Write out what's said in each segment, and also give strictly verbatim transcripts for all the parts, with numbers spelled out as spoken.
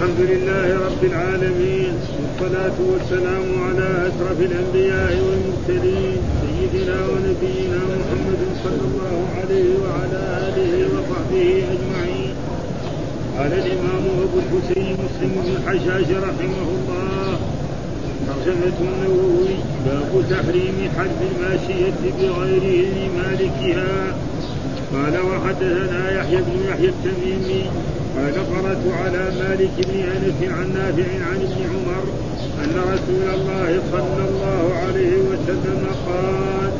الحمد لله رب العالمين، والصلاة والسلام على أشرف الأنبياء والمرسلين سيدنا ونبينا محمد صلى الله عليه وعلى آله وصحبه أجمعين. قال الإمام أبو الحسين مسلم بن الحجاج رحمه الله: ترجمة النووي، باب تحريم حد الماشية بغيره لمالكها. قال: وحدثنا يحيى بن يحيى التميمي قال: قرأت على مالك بن أنس عن نافع عن ابن عمر أن رسول الله صلى الله عليه وسلم قال: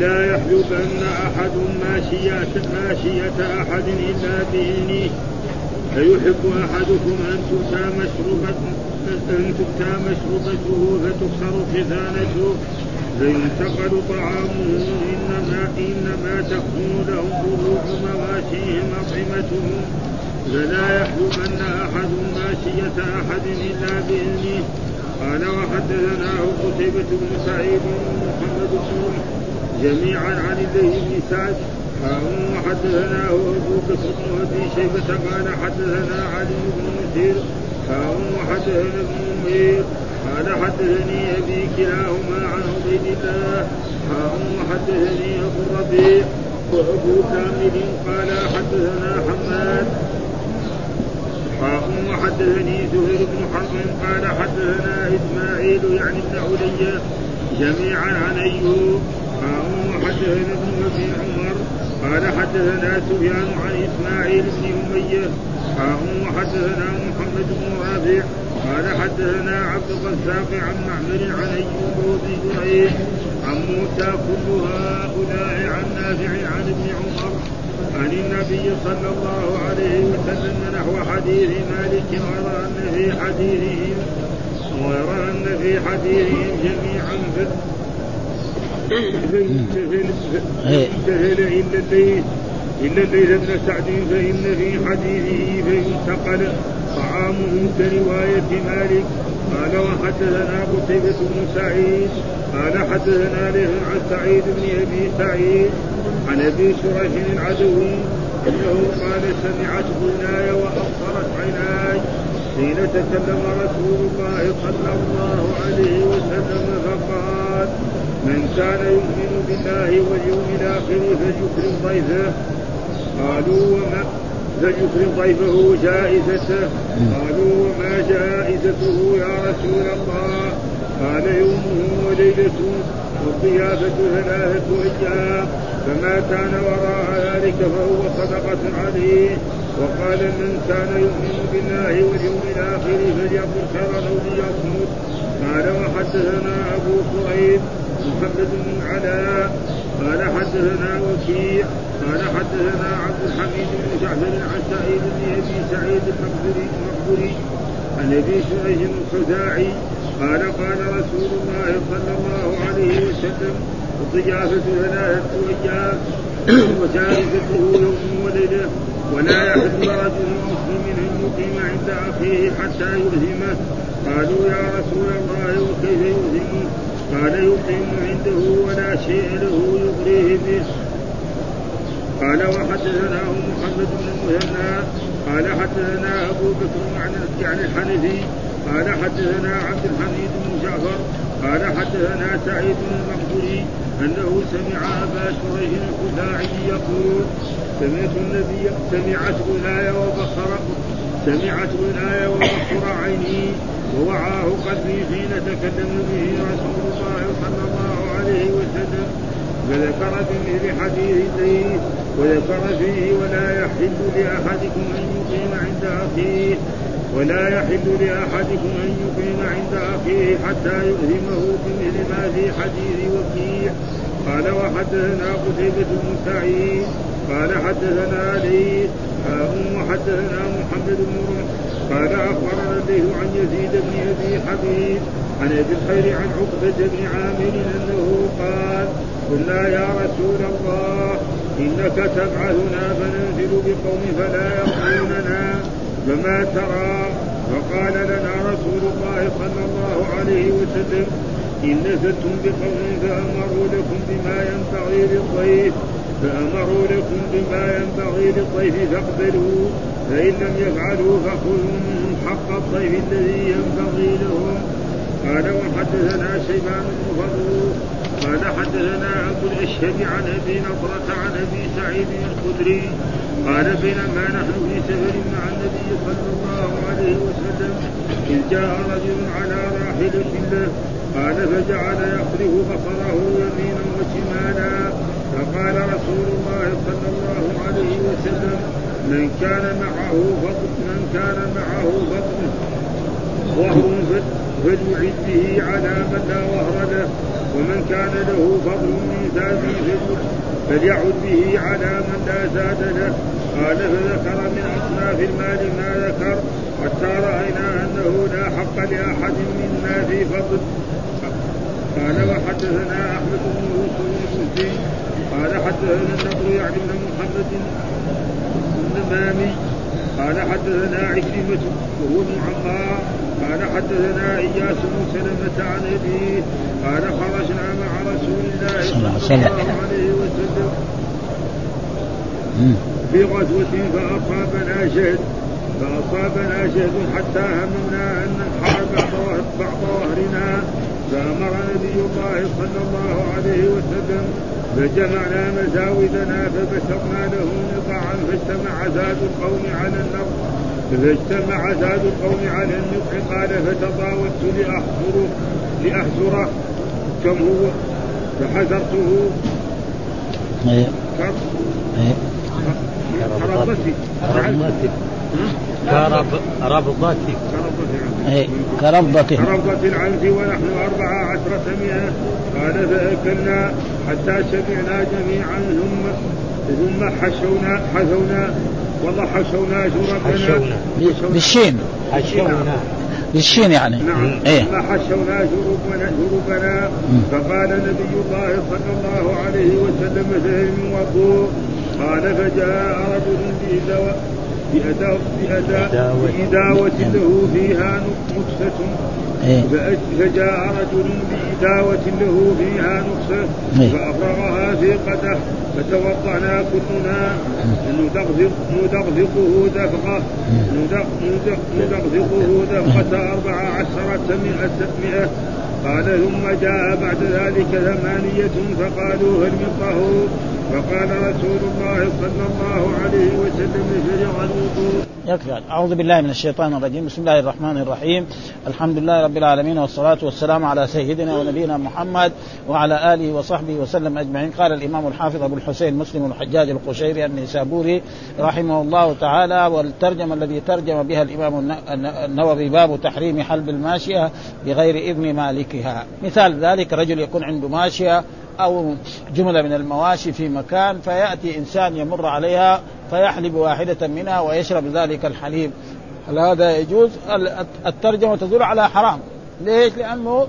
لا يحلبن أحد ماشية, ماشية أحد إلا بإذنه، فيحب أحدكم أن تؤتى مشربته فتكسر خزانته فينتقل طعامه، إنما, إنما تكون لهم ضروع مواشيهم أطعمتهم، فلا يحلبن أحد ماشية أحد إلا بإذنه. قال: وحدثناه قتيبة بن سعيد ومحمد بن جميعا عن الليث بن سعد، وحدثناه أبو بكر الصديق شيبة قال: حدثنا علي بن مدير، وحدثنا ابن أمير قال: حدثني أبي كلاهما عن عبيد الله، وحدثني أبو الربيع وأبو كامل قال: حدثنا حماد، وحدثني زهير بن حرب قال: حدثنا إسماعيل يعني ابن علي جميعا عن أيوب، وحدثنا ابن أبي عمر قال: حدثنا سفيان عن إسماعيل بن أمية، وحدثنا محمد بن رافع قال: حدثنا عبد الرزاق عن معمر عن أيوب وابن جريج عن موسى، كل هؤلاء عن نافع عن ابن عمر عن النبي صلى الله عليه وسلم نحو حديث مالك، ويرى أن في حديثهم ويرى أن في حديثهم جميعا فانتهل إلا الليث إلا الليث بن سعد، فإن في حديثه فينتقل طعامه كرواية مالك. قال: وحدثنا قتيبة بن سعيد قال: حدثنا له عن سعيد بن أبي سعيد عن أبي شريح العدوي أنه قال: سمعت أذناي وأبصرت عيناي حين تكلم رسول الله صلى الله عليه وسلم فقال: من كان يؤمن بالله واليوم الآخر فليكرم ضيفه. قالوا: وما فليكرم ضيفه جائزته. قالوا: وما جائزته يا رسول الله؟ قال: يومه وليلته والضيافة ثلاثة أيام، فما كان وراء ذلك فهو صدقة عليه. وقال: من كان يؤمن بالله واليوم الآخر فليقل خيرا أو ليصمت. قال: وحدثنا أبو كريب محمد بن علاء قال: حدثنا وكيع قال: حدثنا عبد الحميد بن جعفر عن سعيد بن أبي سعيد المقبري عن أبي شريح الخزاعي قال: قال رسول الله صلى الله عليه وسلم: الضيافة ثلاثة أيام وجائزته يوم وليلة، ولا يحل رجل مسلم أن يقيم عند أخيه حتى يلهمه. قالوا: يا رسول الله، وكيف يلهمه؟ قال: يقيم عنده ولا شيء له يغريه به. قال: وحدثناه محمد بن المثنى قال: حدثنا أبو بكر عن الحنفي قال: حدثنا عبد الحميد بن جعفر قال: حدثنا سعيد المقبري أنه سمع أبا شريح الخزاعي يقول: سمعت النبي سمعت أذناي وبصر سمعت أذناي وبصر عيني ووعاه قلبي حين تكلم به رسول الله صلى الله عليه وسلم. فذكر بمثل حديث الليث وذكر فيه: ولا يحل لأحدكم أن يقيم عند أخيه ولا يحل لأحدكم أن يقيم عند أخيه حتى يلهمه، بمثل ما في حديث وكيع. قال: وحدثنا قتيبة بن سعيد قال: حدثنا لي وحدثنا محمد بن قال: أخبرنا الليث عن يزيد بن أبي حبيب عن أبي الخير عن عقبة بن عامر أنه قال: قلنا: يا رسول الله، إنك تبعثنا فننزل بقوم فلا يقولنا، فما ترى؟ فقال لنا رسول الله صلى الله عليه وسلم: إن نزلتم بقوم فأمروا لكم بما ينبغي للضيف فأمروا لكم بما ينبغي للضيف فاقبلوا، فإن لم يفعلوا فخذوا منهم حق الضيف الذي ينبغي لهم. قال وحدثنا شيبان بن فضوح قال حدثنا عبد الأشهب عن أبي نضرة عن أبي سعيد الخدري قال بينما نحن في سفر مع النبي صلى الله عليه وسلم إذ جاء رجل على راحلة له قال فجعل يقرف بصره يمينا وشمالا فقال رسول الله صلى الله عليه وسلم من كان معه فطن من كان معه فطن وهو فليعد به على متى وهرده ومن كان له فضل من ذاته فليعد به على من لا زاد له. قال فذكر من أصناف المال ما ذكر حتى رأينا أنه لا حق لأحد منا في فضل. قال وحدثنا أحمد بن مسلم قال حدثنا النضر يعني بن محمد النمامي قال حدثنا عكرمة وهو بن عطاء قال حدثنا إياس بن سلمة عن أبيه قال خرجنا مع رسول الله صلى الله عليه وسلم في غزوة فأصابنا جهد فأصابنا جهد حتى هممنا أن ننحر بعض ظهرنا فأمر نبي الله صلى الله عليه وسلم فجمعنا مزاودنا فبشرنا له نقعا فاجتمع زاد القوم على النقع فاجتمع زاد القوم على النقع قال فتطاولت لأحزره, لأحزره كم هو فحذرته كربتي كربضتي كربضتي كربضة العنف ونحن أربعة عشرة مئة. قال فأكلنا حتى شبعنا جميعا ثم حشونا حذونا والله حشونا جربنا بالشين حشونا بالشين يعني نعم إيه؟ حشونا جربنا جربنا فقال نبي الله صلى الله عليه وسلم من وضوء. قال فجاء رجل بإداوة له فيها نقصة إيه؟ فجاء رجل بإداوة له فيها نقصة إيه؟ فأفرغها في قدح فتوقعنا كلنا ندغذقه دفقة ندغذقه دفقة أربع عشرة مئة. قال ثم جاء بعد ذلك ثمانية فقالوا هل من طهور فقال رسول الله صلى الله عليه وسلم فجعل الوضوء يكفي. أعوذ بالله من الشيطان الرجيم. بسم الله الرحمن الرحيم. الحمد لله رب العالمين والصلاة والسلام على سيدنا ونبينا محمد وعلى آله وصحبه وسلم أجمعين. قال الإمام الحافظ أبو الحسين مسلم الحجاج القشيري النسابوري رحمه الله تعالى والترجمة الذي ترجم بها الإمام النووي باب تحريم حلب الماشية بغير إذن مالكها. مثال ذلك رجل يكون عنده ماشية أو جملة من المواشي في مكان فيأتي إنسان يمر عليها فيحلب واحدة منها ويشرب ذلك الحليب, هل هذا يجوز؟ الترجمة تدل على حرام. ليش؟ لأنه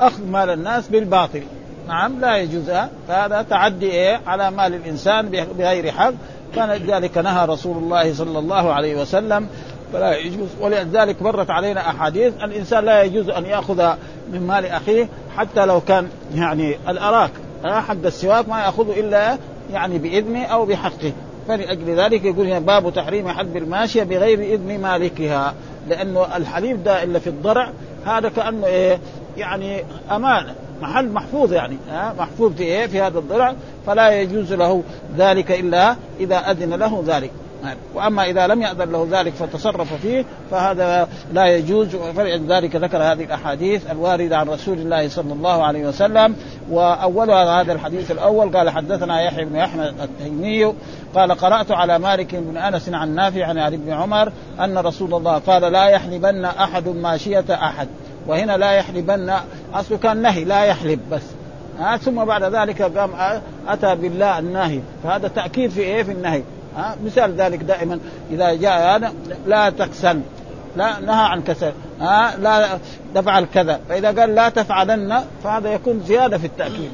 أخذ مال الناس بالباطل. نعم لا يجوز, فهذا تعدي إيه؟ على مال الإنسان بغير حق, فلذلك نهى رسول الله صلى الله عليه وسلم فلا يجوز. ولذلك مرت علينا أحاديث الإنسان لا يجوز أن يأخذ من مال أخيه حتى لو كان يعني الأراك حق السواك ما يأخذه إلا يعني بإذنه أو بحقه. فلأجل ذلك يقول باب تحريم حلب الماشية بغير إذن مالكها, لأنه الحليب ده إلا في الضرع هذا كأنه إيه يعني أمانة محل محفوظ يعني محفوظ في إيه في هذا الضرع, فلا يجوز له ذلك إلا إذا أذن له ذلك. وأما إذا لم يأذن له ذلك فتصرف فيه فهذا لا يجوز. ذلك ذكر هذه الأحاديث الواردة عن رسول الله صلى الله عليه وسلم, وأول هذا الحديث الأول قال حدثنا يحيى بن أحمد التيمي قال قرأت على مالك بن أنس عن نافع عن ابن عمر أن رسول الله قال لا يحلبن أحد ماشية أحد. وهنا لا يحلبن أصل كان نهي لا يحلب بس, ثم بعد ذلك قام أتى بالله النهي, فهذا تأكيد في إيه في النهي. مثال ذلك دائما إذا جاء هذا لا تكسل لا نهى عن كسل لا تفعل كذا, فإذا قال لا تفعلن فهذا يكون زيادة في التأكيد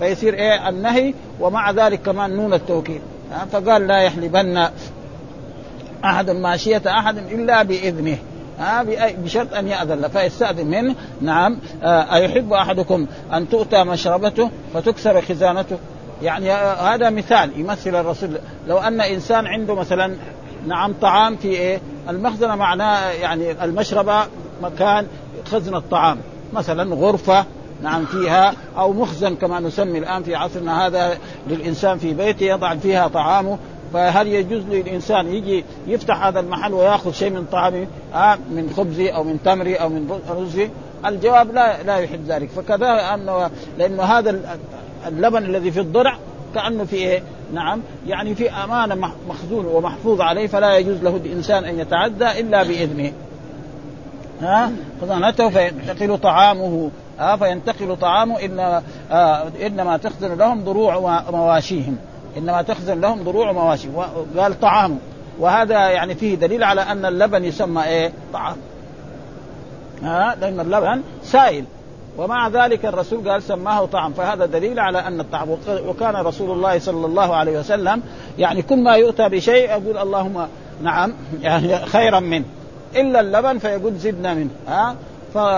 فيصير إيه النهي ومع ذلك كمان نون التوكيد. فقال لا يحلبن أحد ماشية أحد إلا بإذنه بشرط أن يأذن له فيستأذن منه. نعم أيحب أحدكم أن تؤتى مشربته فتكسر خزانته, يعني هذا مثال يمثل الرسول. لو أن إنسان عنده مثلا نعم طعام في إيه المخزنة، معناه يعني المشربة مكان خزن الطعام، مثلا غرفة نعم فيها، أو مخزن كما نسمي الآن في عصرنا هذا للإنسان في بيته يضع فيها طعامه. فهل يجوز للإنسان يجي يفتح هذا المحل ويأخذ شيء من طعامه، آه من خبزي أو من تمري أو من رزي؟ الجواب لا لا يحب ذلك. فكذا أنه لأنه هذا اللبن الذي في الضرع كأنه في إيه نعم يعني في أمانة مخزون ومحفوظ عليه، فلا يجوز له الإنسان أن يتعدى إلا بإذنه، ها خزانته فينتقل طعامه، ها فينتقل طعامه إن إنما تخزن لهم ضروع مواشيهم، إنما تخزن لهم ضروع مواشي، وقال طعامه. وهذا يعني فيه دليل على أن اللبن يسمى إيه طعام، ها لأن اللبن سائل، ومع ذلك الرسول قال سماه طعام، فهذا دليل على أن الطعام. وكان رسول الله صلى الله عليه وسلم يعني كل ما يؤتى بشيء يقول اللهم نعم يعني خيرا منه، إلا اللبن فيقول زدنا منه، ها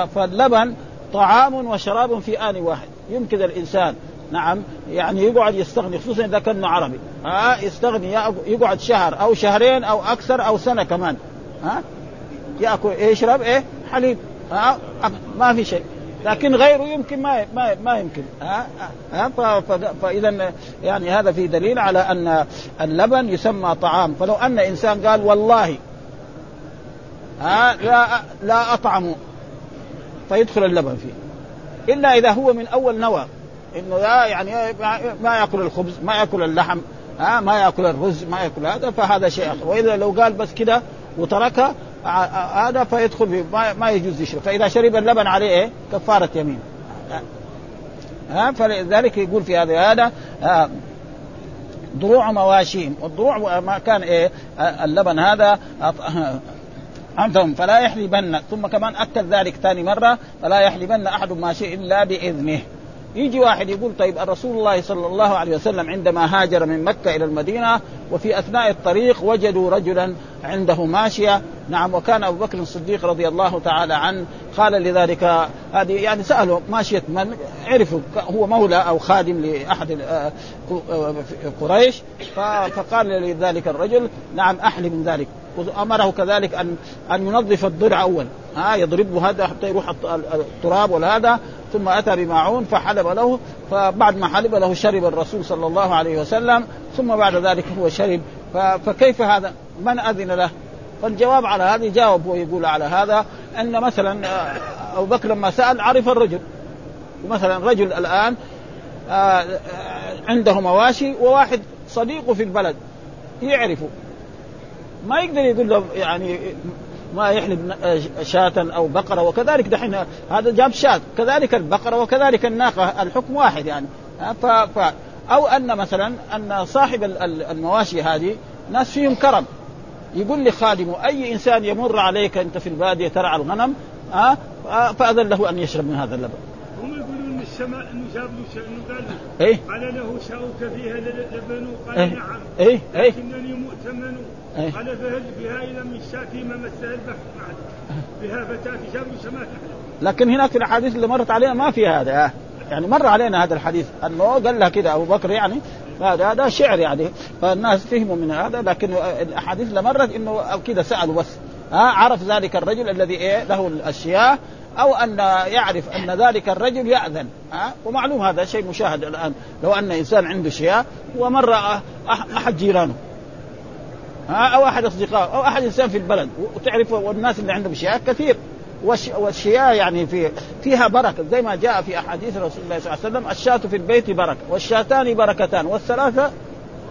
فاللبن طعام وشراب في آن واحد، يمكن الإنسان نعم يعني يقعد يستغني، خصوصا إذا كان عربي، ها يستغني يقعد شهر أو شهرين أو أكثر أو سنة كمان، ها يأكل يشرب إيه حليب، ها ما في شيء، لكن غيره يمكن ما ما ما يمكن، ها ها فإذا يعني هذا في دليل على أن اللبن يسمى طعام. فلو أن إنسان قال والله ها لا لا أطعمه فيدخل اللبن فيه، إلا إذا هو من أول نوى إنه لا يعني ما يأكل الخبز، ما يأكل اللحم، ها ما يأكل الرز، ما يأكل هذا، فهذا شيء آخر. وإذا لو قال بس كده وتركه هذا فيدخل فيه، ما, ما يجوز يشرب، فإذا شرب اللبن عليه إيه؟ كفارة يمين، ها فلذلك يقول في هذا هذا ضروع مواشيم، والضروع ما كان إيه اللبن هذا عندهم. فلا يحلبن، ثم كمان أكد ذلك ثاني مرة، فلا يحلبن أحد ما شيء إلا بإذنه. يجي واحد يقول طيب الرسول الله صلى الله عليه وسلم عندما هاجر من مكة إلى المدينة وفي أثناء الطريق وجدوا رجلا عنده ماشية نعم، وكان أبو بكر الصديق رضي الله تعالى عنه قال لذلك هذه يعني سأله ماشية من، عرفوا هو مولى أو خادم لأحد قريش، فقال لذلك الرجل نعم أحلب من ذلك، وأمره كذلك أن أن ينظف الضرع أول، ها يضربه هذا حتى يروح التراب ولا هذا، ثم أتى بماعون فحلب له، فبعد ما حلب له شرب الرسول صلى الله عليه وسلم، ثم بعد ذلك هو شرب. فكيف هذا؟ من أذن له؟ فالجواب على هذا جاوب ويقول على هذا أن مثلا أبو بكر لما سأل عرف الرجل، ومثلا رجل الآن عنده مواشي وواحد صديقه في البلد يعرفه، ما يقدر يقول له يعني ما يحلب شاة أو بقرة، وكذلك دحين هذا جاب شاة كذلك البقرة وكذلك الناقة، الحكم واحد يعني. ف... ف... أو أن مثلا أن صاحب المواشي هذه ناس فيهم كرم، يقول لخادمه أي إنسان يمر عليك أنت في البادية ترعى الغنم أه؟ فأذن له أن يشرب من هذا اللبن. هم يقولون السماء أنه جاب له شاء، أنه قال له إيه؟ قال له شاءك فيها لبن، قال إيه؟ نعم إيه؟ إيه؟ لكنني مؤتمن أيه؟ قال فهل بها إلى من الشافي ما مسها البحر بها فتاة جاب سماء. لكن هناك في الحديث اللي مرت علينا ما في هذا، يعني مر علينا هذا الحديث أنه قال له كده أبو بكر، يعني هذا هذا شعر يعني، فالناس فهموا من هذا، لكن الأحاديث اللي مرت إنه كده سألوا بس، ها عرف ذلك الرجل الذي إيه له الأشياء، أو أن يعرف أن ذلك الرجل يأذن، ها ومعلوم هذا شيء مشاهد الآن، لو أن إنسان عنده أشياء ومر أحد جيرانه أو أحد أصدقاء أو أحد إنسان في البلد، وتعرف والناس اللي عندهم شياء كثير، والشياء يعني في فيها بركة، زي ما جاء في أحاديث رسول الله صلى الله عليه وسلم الشاة في البيت بركة، والشاتان بركتان، والثلاثة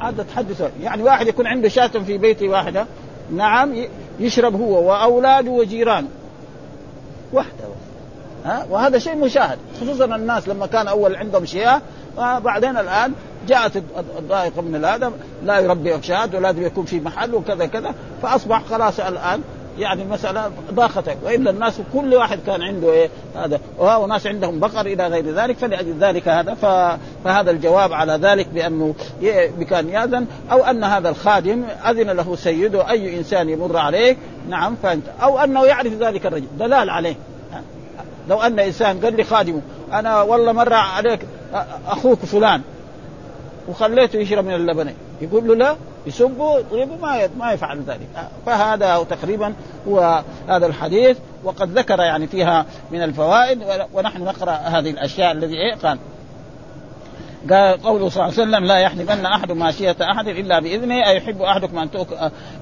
عادة تحدث، يعني واحد يكون عنده شاة في بيته واحدة نعم يشرب هو وأولاده وجيرانه واحدة، ها وهذا شيء مشاهد، خصوصا الناس لما كان أول عندهم شياء، وبعدين الآن جاءت الضائقة من الآدم لا يربي أفشاد ولا يكون في محل وكذا كذا، فأصبح خلاص الآن يعني المسألة ضاقتك، وإلا الناس كل واحد كان عنده إيه هذا، وناس عندهم بقر إلى غير ذلك، فلأجل ذلك هذا فهذا الجواب على ذلك بأنه بكان يأذن، أو أن هذا الخادم أذن له سيده أي إنسان يمر عليك نعم فأنت، أو أنه يعرف ذلك الرجل دلال عليه. لو أن إنسان قال لخادمه أنا والله مرة عليك أخوك فلان وخليته يشرب من اللبن، يقول له لا، يسبه يضربه، ما ما يفعل ذلك. فهذا تقريبا هو هذا الحديث، وقد ذكر يعني فيها من الفوائد، ونحن نقرأ هذه الأشياء الذي قال. قال قوله صلى الله عليه وسلم: لا يحلفن أحد ماشية أحد إلا بإذنه، أيحب أحدكم أن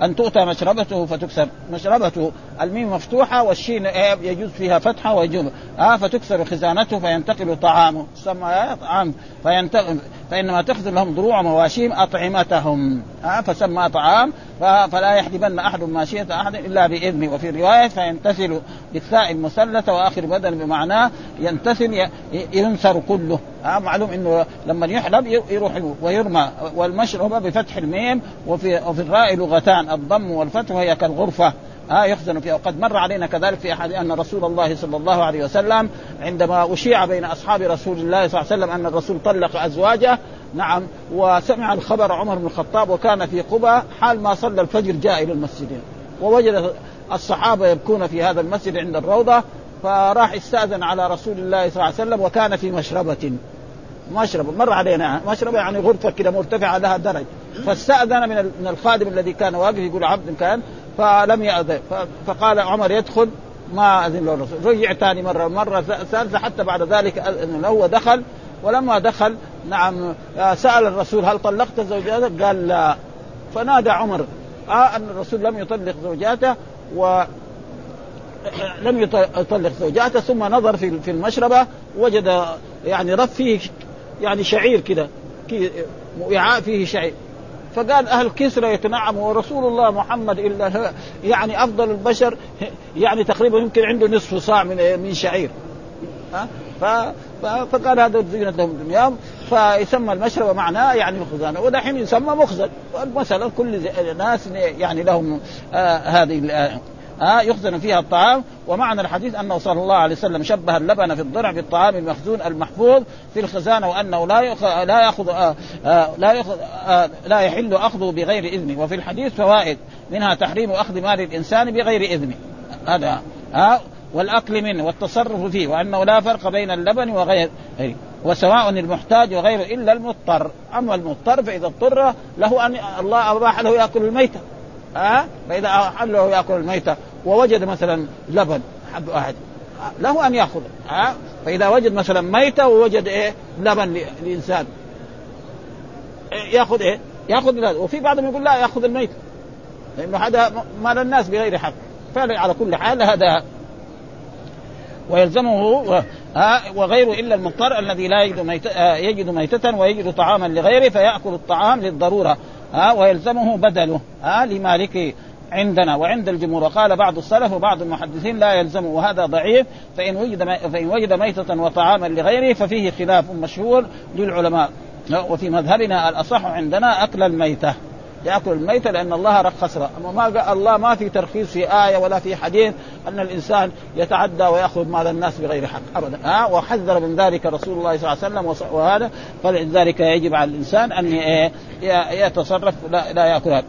أن تؤتى مشربته فتكسر مشربته. الميم مفتوحة والشين يجوز فيها فتحة ويجوز آه فتكسر خزانته فينتقل طعامه سمى طعام فينتقل، فإنما تخذل لهم ضروع مواشيم أطعمتهم آه فسمى طعام. فلا يحلفن أحد ماشية أحد إلا بإذنه. وفي رواية: فينتسل بالثاء المثلثة وآخر بدل بمعناه ينتسل ينسر كله. آه معلوم إنه لما يحلب يروح ويرمى. والمشربة بفتح الميم، وفي وفي الراء لغتان: الضم والفتح، وهي كالغرفة آه يخزن فيها. وقد مر علينا كذلك في أحد أن رسول الله صلى الله عليه وسلم عندما أشيع بين أصحاب رسول الله صلى الله عليه وسلم أن الرسول طلق أزواجه، نعم، وسمع الخبر عمر بن الخطاب وكان في قباء، حال ما صلى الفجر جاء إلى المسجد ووجد الصحابة يبكون في هذا المسجد عند الروضة، فراح استأذن على رسول الله صلى الله عليه وسلم وكان في مشربة مشرب مر علينا مشرب يعني غرفة كده مرتفعة لها درج، فاستأذن من الخادم الذي كان واقف يقول عبد كان فلم يأذن، فقال عمر يدخل ما أذن له الرسول، رجع تاني مرة مرة ثالثة حتى بعد ذلك أذن له ودخل. ولما دخل نعم سأل الرسول: هل طلقت زوجاتك؟ قال لا. فنادى عمر آه أن الرسول لم يطلق زوجاته و لم يطلق زوجاته ثم نظر في المشربة وجد يعني رف فيه يعني شعير كده وعاء فيه شعير، فقال أهل كسرى يتنعموا ورسول الله محمد إلا يعني أفضل البشر يعني تقريبا يمكن عنده نصف صاع من من شعير ها أه؟ فقال هذا زينة لهم الدنيا، فيسمى المشربة معناه يعني الخزانة، ودحين يسمى مخزن. والمسألة كل ناس يعني لهم آه هذه آه يخزن فيها الطعام. ومعنى الحديث أنه صلى الله عليه وسلم شبه اللبن في الضرع بالطعام المخزون المحفوظ في الخزانة، وأنه لا يأخذ لا يأخذ آه آه لا, يأخذ آه لا يحل أخذه بغير إذنه. وفي الحديث فوائد: منها تحريم أخذ مال الإنسان بغير إذنه هذا آه آه والأكل منه والتصرف فيه، وأنه لا فرق بين اللبن وغيره، وسواء المحتاج وغيره إلا المضطر. أما المضطر فإذا اضطر له أن الله أباح له يأكل الميتة أه؟ فإذا أحل له يأكل الميتة ووجد مثلا لبن حب أحد له أن يأخذ أه؟ فإذا وجد مثلا ميتة ووجد إيه لبن لإنسان يأخذ إيه يأخذ لبن. وفي بعضهم يقول لا يأخذ الميتة لأنه هذا مال الناس بغير حق. فعلا على كل حال هذا ويلزمه وغيره إلا المضطر الذي لا يجد ميتة ويجد طعاما لغيره فيأكل الطعام للضرورة، ويلزمه بدله لمالكه عندنا وعند الجمهور. وقال بعض السلف وبعض المحدثين لا يلزمه، وهذا ضعيف. فإن وجد, فإن وجد ميتة وطعاما لغيره ففيه خلاف مشهور للعلماء. وفي مذهبنا الأصح عندنا أكل الميتة، يأكل الميتة، لأن الله رخص له. أما ما قال الله ما في ترخيص في آية ولا في حديث أن الإنسان يتعدى ويأخذ مال الناس بغير حق أبدا أه؟ وحذر من ذلك رسول الله صلى الله عليه وسلم وهذا. فلذلك يجب على الإنسان أن يتصرف لا يأكل.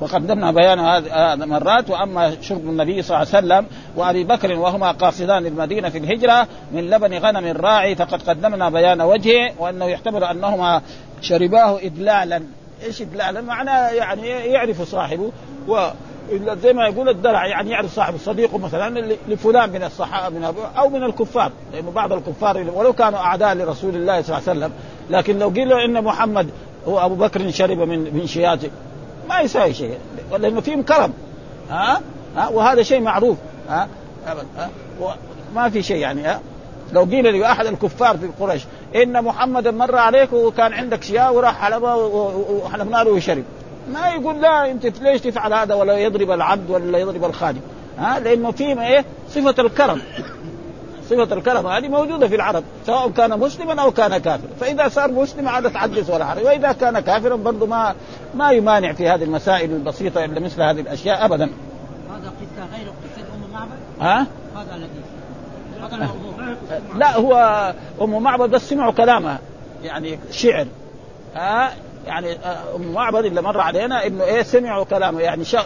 وقدمنا بيان هذا مرات. وأما شرب النبي صلى الله عليه وسلم وأبي بكر وهما قاصدان المدينة في الهجرة من لبن غنم الراعي فقد قدمنا بيان وجهه، وأنه يحتمل أنهما شرباه إدلالا. إيش إدلالا؟ معناه يعني يعرف صاحبه، وزي ما يقول الدرع يعني يعرف صاحبه صديقه مثلا لفلان من الصحابة أو من الكفار، لأن بعض الكفار ولو كانوا أعداء لرسول الله صلى الله عليه وسلم لكن لو قيل له إن محمد هو أبو بكر شرب من من شياته ما يساوي شيء، لأنه فيهم كرم ها ها وهذا شيء معروف ها أبدا ما في شيء يعني ها. لو قيل لأحد الكفار في قريش إن محمد مر عليك وكان عندك شياء وراح حلبه وحلبنا له وشرب، ما يقول لا أنت ليش تفعل هذا ولا يضرب العبد ولا يضرب الخادم ها، لأنه فيه إيه صفة الكرم. صفة الكرم هذه موجودة في العرب سواء كان مسلما أو كان كافرا، فإذا صار مسلما عاد تعجز ولا حرج، وإذا كان كافرا برضو ما ما يمانع في هذه المسائل البسيطة إلا مثل هذه الأشياء أبدا. هذا قصة غير قصة أم معبد ها هذا الذي لا هو أم معبد بس سمعوا كلامها يعني شعر ها يعني أم معبد اللي مر علينا إنه إيه سمعوا كلامه يعني شا...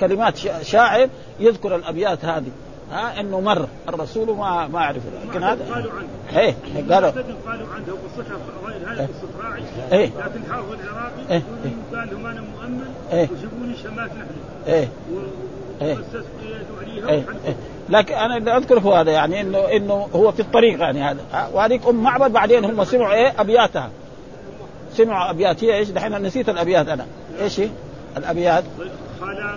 كلمات شاعر يذكر الأبيات هذه ها انه مر الرسول ما ما اعرفه لكن هذا قالوا عنه ايه قالوا قالوا عنه وقصتها غير هذا الصفراعي ايه لكن حافظ العراقي قالوا ما انا مؤمن وجيبوا لي شمات نحله ايه واسس عليها لكن انا اللي اذكره هذا يعني انه انه هو في الطريق يعني هذا. وهذيك ام معبد بعدين هم سمعوا ايه ابياتها سمعوا ابياتها ايش دحين نسيت الابيات انا ايش الابيات خلا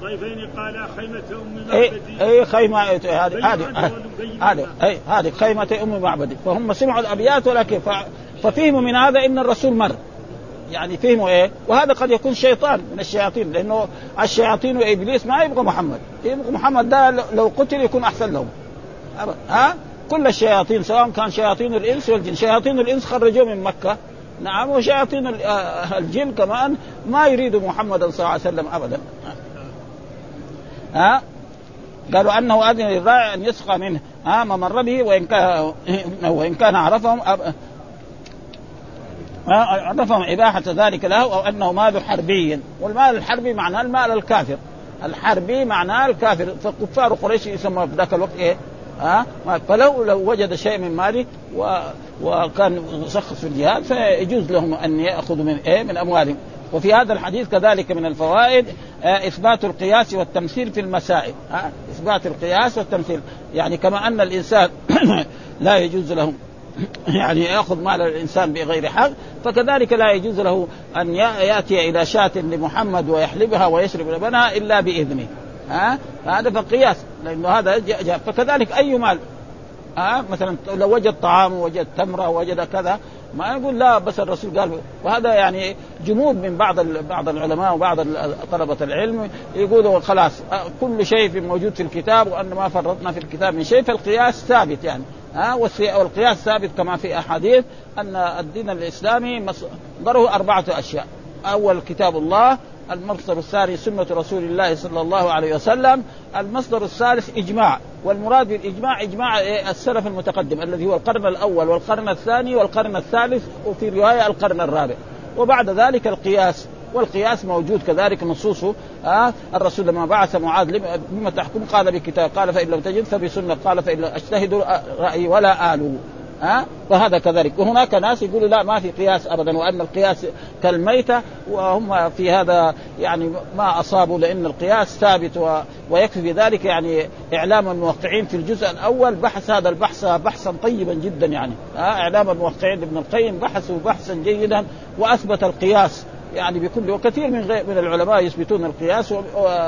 ضيفين قالا خيمة أم معبد أي خيمة هذه هذه هذه أي هذه خيمة أم معبد. فهم سمعوا الأبيات ولكن ففهموا من هذا إن الرسول مر يعني فهموا إيه. وهذا قد يكون شيطان من الشياطين لأنه الشياطين وإبليس ما يبغى محمد يبغى محمد ده لو قتل يكون أحسن لهم ها. كل الشياطين سواء كان شياطين الإنس والجن شياطين الإنس خرجوا من مكة نعم وشياطين الجن كمان ما يريدوا محمدا صلى الله عليه وسلم أبدا ها. قالوا أنه أذن للراعي أن يسقى منه ها ما مر به وإن كان وإن كان عرفهم أب... عرفهم إباحة ذلك له أو أنه مال حربي. والمال الحربي معناه المال الكافر الحربي معناه الكافر. فكفار قريش يسمى في ذاك الوقت إيه ها. فلو لو وجد شيء من ماله و... وكان شخص في الجهاد فيجوز لهم أن يأخذوا من إيه من أموالهم. وفي هذا الحديث كذلك من الفوائد إثبات القياس والتمثيل في المسائل إثبات القياس والتمثيل يعني كما أن الإنسان لا يجوز له يعني يأخذ مال الإنسان بغير حق فكذلك لا يجوز له أن يأتي إلى شاة لمحمد ويحلبها ويشرب لبنها إلا بإذنه ها. فهذا فالقياس لأنه هذا جاء. فكذلك أي مال ها مثلا لو وجد طعام وجد تمرة وجد كذا ما يقول لا بس الرسول قال. وهذا يعني جمود من بعض بعض العلماء وبعض طلبة العلم يقولوا خلاص كل شيء موجود في الكتاب وأن ما فرطنا في الكتاب من شيء فالقياس ثابت يعني ها. والقياس ثابت كما في أحاديث أن الدين الإسلامي مصدره أربعة أشياء. أول كتاب الله، المصدر الثاني سنة رسول الله صلى الله عليه وسلم، المصدر الثالث إجماع. والمراد بالإجماع إجماع السلف المتقدم الذي هو القرن الأول والقرن الثاني والقرن الثالث وفي رواية القرن الرابع. وبعد ذلك القياس، والقياس موجود كذلك نصوصه آه. الرسول لما بعث معاذ لما تحكم قال بكتاب، قال فإن لم تجد فبسنة، قال فإن لم أجتهد رأي ولا آلو ها. فهذا كذلك. وهناك ناس يقولوا لا ما في قياس أبدا وأن القياس كالميتة، وهم في هذا يعني ما أصابوا لأن القياس ثابت و... ويكفي بذلك يعني إعلام الموقعين في الجزء الأول بحث هذا البحث بحثا طيبا جدا يعني ها. إعلام الموقعين ابن القيم بحثوا بحثا جيدا وأثبت القياس يعني بكل. وكثير من غير من العلماء يثبتون القياس و... و...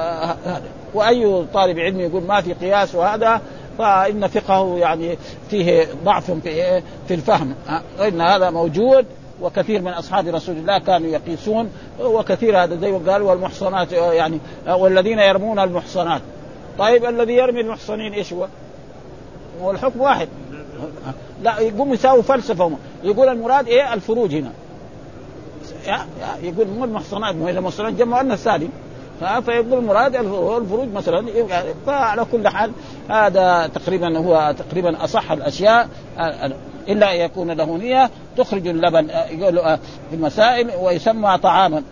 وأي طالب علم يقول ما في قياس وهذا فإن فقهه يعني فيه ضعف في في الفهم. إن هذا موجود وكثير من أصحاب رسول الله كانوا يقيسون وكثير هذا زي قال والمحصنات يعني والذين يرمون المحصنات. طيب الذي يرمي المحصنين إيش هو؟ والحكم واحد. لا يقوم يساوي فلسفة هم. يقول المراد إيه الفروج هنا. يقول مو المحصنات مو المحصنات جمع أن السالم. فيقول المراد الفروج مثلا. فعلى كل حال هذا تقريبا هو تقريبا أصح الأشياء إلا يكون له نية تخرج اللبن في المسائل ويسمى طعاما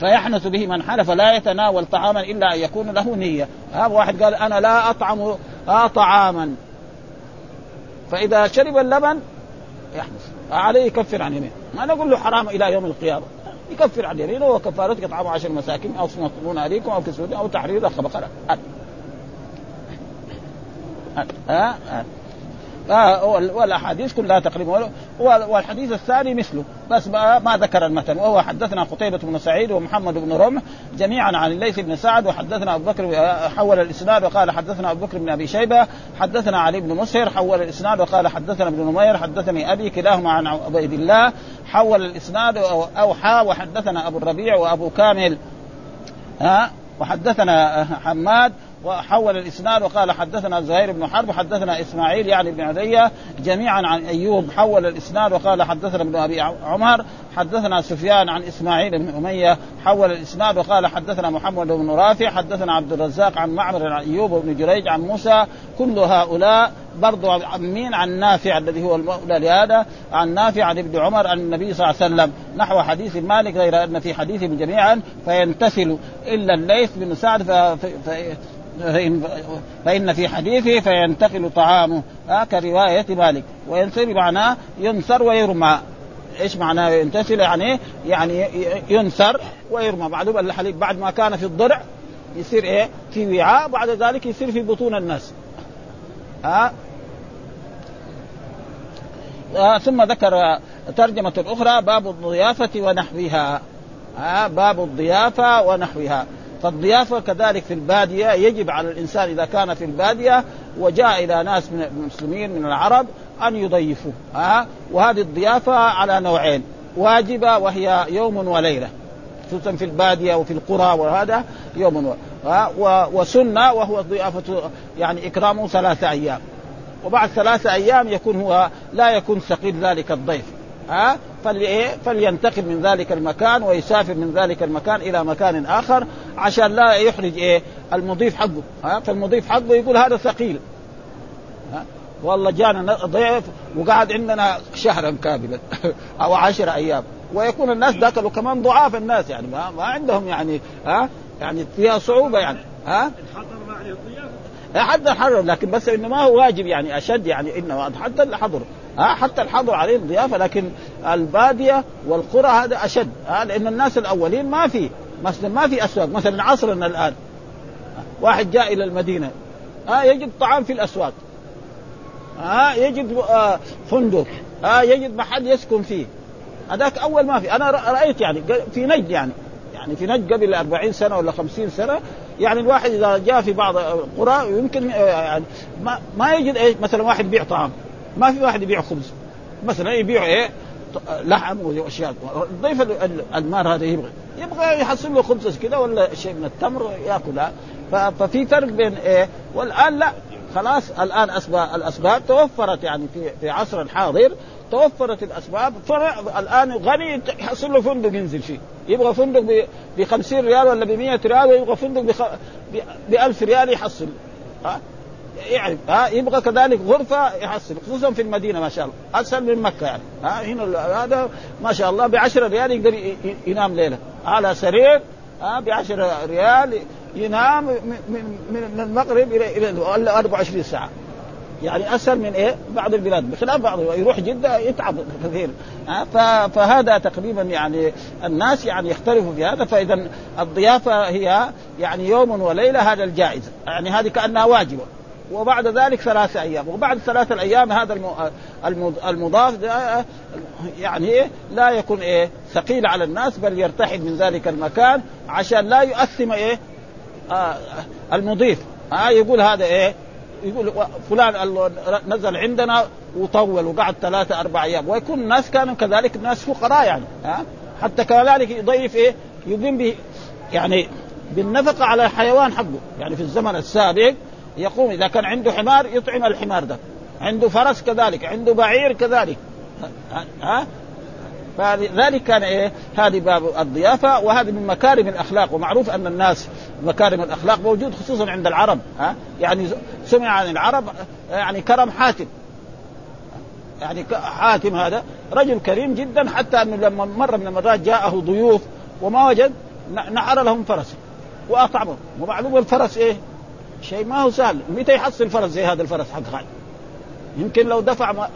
فيحنث به من حلف لا يتناول طعاما إلا يكون له نية. واحد قال أنا لا أطعم طعاما فإذا شرب اللبن يحنث عليه يكفر عن يمين. ما نقول له حرام إلى يوم القيامة يكفر عن يمينه وكفارته يطعم عشر مساكين أو صمتمون عليكم أو كسودين أو تحرير رقبة بقرة ها ها. والأحاديث كلها تقريبا والحديث الثاني مثله بس ما ذكر المتن. وهو حدثنا قتيبة بن سعيد ومحمد بن رمح جميعا عن الليث بن سعد وحدثنا أبو بكر حول الإسناد وقال حدثنا أبو بكر بن أبي شيبة حدثنا علي بن مسهر حول الإسناد وقال حدثنا ابن نمير حدثني أبي كلاهما عن عبيد الله حول الإسناد أوحى. وحدثنا أبو الربيع وأبو كامل ها وحدثنا حماد وحول الإسناد وقال حدثنا زهير بن حرب حدثنا إسماعيل يعني بن عدية جميعا عن أيوب حول الإسناد وقال حدثنا ابن أبي عمر حدثنا سفيان عن إسماعيل بن أمية حول الإسناد وقال حدثنا محمد بن رافع حدثنا عبد الرزاق عن معمر عن أيوب بن جريج عن موسى. كل هؤلاء برضو عمين عن نافع الذي هو المولى لهذا عن نافع عن ابن عمر عن النبي صلى الله عليه وسلم نحو حديث مالك غير أن في حديثهم جميعا فينتسل إلا الليث بن سعد ف... ف... فإن في حديثه فينتقل طعامه آه كرواية مالك. وينسل معناه ينسر ويرمى. إيش معناه ينتسل؟ يعني يعني ينسر ويرمى. معلوم الحليب بعد ما كان في الضرع يصير إيه في وعاء، بعد ذلك يصير في بطون الناس. آه آه ثم ذكر ترجمة أخرى باب الضيافة ونحوها. آه باب الضيافة ونحوها. فالضيافة كذلك في البادية يجب على الإنسان إذا كان في البادية وجاء إلى ناس من المسلمين من العرب أن يضيفوا. آه وهذه الضيافة على نوعين، واجبة وهي يوم وليلة خصوصا في البادية وفي القرى، وهذا يوم وليلة. آه وسنة وهو الضيافة يعني إكرامه ثلاثة أيام، وبعد ثلاثة أيام يكون هو لا يكون ثقيل ذلك الضيف، ها فلينتقل من ذلك المكان ويسافر من ذلك المكان إلى مكان آخر عشان لا يحرج إيه المضيف حقه. ها فالمضيف حقه يقول هذا ثقيل، ها والله جانا ضيف وقعد عندنا شهرا كاملا أو عشر أيام، ويكون الناس داكلوا كمان ضعاف الناس يعني ما, ما عندهم يعني ها يعني فيها صعوبة يعني ها حتى الحضر، لكن بس إنه ما هو واجب يعني أشد يعني إنه حتى الحضر ها حتى الحضر عليه الضيافة، لكن البادية والقرى هذا أشد ها لأن الناس الأولين ما في مثلا ما في أسواق. مثلا عصرنا الآن واحد جاء إلى المدينة ها يجد طعام في الأسواق، ها يجد فندق، ها يجد محل يسكن فيه. هذاك أول ما في. أنا رأيت يعني في نجد يعني يعني في نجد قبل أربعين سنة ولا خمسين سنة يعني الواحد إذا جاء في بعض القرى يمكن يعني ما, ما يجد إيه مثلا واحد يبيع طعام، ما في واحد يبيع خبز مثلا، يبيع إيه لحم وأشياء. الضيف المار هذا يبغى يبغى يحصل له خبز كذا ولا شيء من التمر يأكله. ففي فرق بين إيه والآن لا خلاص. الآن أسباب الأسباب توفرت يعني في في عصر الحاضر توفرت الأسباب. الآن غني يحصل له فندق ينزل فيه، يبغى فندق بخمسين ريال ولا بمئة ريال، ويبغى فندق بخ... بألف ريال يحصل ها يعني ها يبغى كذلك غرفة يحصل، خصوصا في المدينة ما شاء الله أسهل من مكة يعني ها هنا هذا ما شاء الله بعشرة ريال يقدر ينام ليلة على سرير ها بعشرة ريال ينام من المغرب إلى إلى أربع وعشرين ساعة يعني أسهل من إيه بعض البلاد، بخلاف بعض يروح جدة يتعب كثير. فهذا تقريبا يعني الناس يعني يختلفوا في هذا. فإذا الضيافة هي يعني يوم وليلة هذا الجائز يعني هذه كأنها واجبة، وبعد ذلك ثلاثة أيام، وبعد ثلاثة الأيام هذا المضاف يعني لا يكون إيه ثقيل على الناس بل يرتحل من ذلك المكان عشان لا يؤثم إيه آه المضيف. آه يقول هذا إيه يقول فلان نزل عندنا وطول وقعد ثلاثة أربع أيام، ويكون الناس كانوا كذلك الناس فقراء يعني ها حتى كذلك يضيف إيه يقوم به يعني بالنفقة على الحيوان حقه. يعني في الزمن السابق يقوم إذا كان عنده حمار يطعم الحمار ده، عنده فرس كذلك، عنده بعير كذلك ها. فذلك كان إيه هذه باب الضيافة. وهذه من مكارم الأخلاق، ومعروف أن الناس مكارم الأخلاق موجود خصوصا عند العرب ها يعني سمع عن العرب يعني كرم حاتم. يعني حاتم هذا رجل كريم جدا، حتى أنه لما مرة من المرات جاءه ضيوف وما وجد نعر لهم فرس وأطعمه. ومعلوم الفرس إيه شيء ما هو سهل، متى يحصل فرس زي هذا الفرس حق غالي؟ يمكن لو دفع ما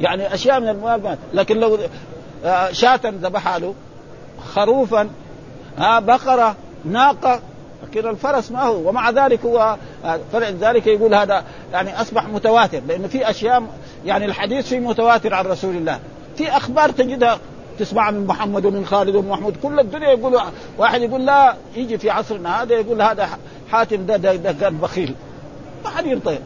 يعني أشياء من المال مات. لكن لو شاة ذبحها له، خروفا، بقرة، ناقة، لكن الفرس ما هو. ومع ذلك هو فرق ذلك يقول هذا يعني أصبح متواتر، لأنه في أشياء يعني الحديث فيه متواتر عن رسول الله، في أخبار تجدها تسمع من محمد ومن خالد ومن محمود. كل الدنيا يقول واحد يقول لا يجي في عصرنا هذا يقول هذا حاتم ده ده كان بخيل، ما حد يرضى.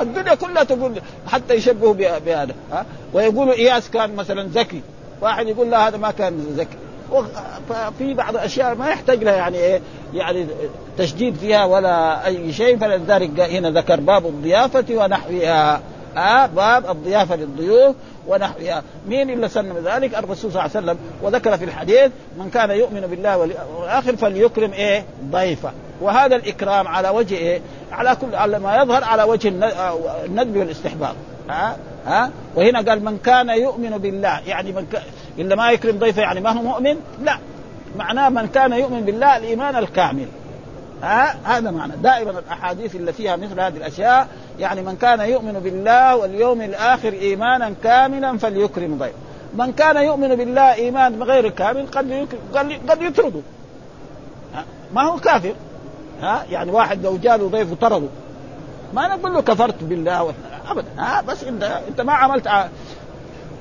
الدنيا كلها تقول حتى يشبهوا بهذا ها. ويقولوا إياس كان مثلا ذكي، واحد يقول لا هذا ما كان ذكي. ففي بعض الأشياء ما يحتاج لها يعني إيه يعني تشديد فيها ولا أي شيء. فلذلك هنا ذكر باب الضيافة ونحوها آه باب الضيافة للضيوف ونحوها. مين إلا سن ذلك الرسول صلى الله عليه وسلم. وذكر في الحديث من كان يؤمن بالله والآخر فليكرم إيه ضيفه. وهذا الإكرام على وجه إيه على كل على ما يظهر على وجه الندب والاستحباب ها ها. وهنا قال من كان يؤمن بالله يعني من ك... إلا ما يكرم ضيفه يعني ما هو مؤمن، لا، معناه من كان يؤمن بالله الإيمان الكامل هذا معنى دائما الأحاديث اللي فيها مثل هذه الأشياء. يعني من كان يؤمن بالله واليوم الآخر إيمانا كاملا فليكرم ضيفه. من كان يؤمن بالله إيمان غير كامل قد قد يطرده، ما هو كافر. ها يعني واحد لو جاله ضيف وطرده ما نقول له كفرت بالله أبدا. ها بس أنت أنت ما عملت،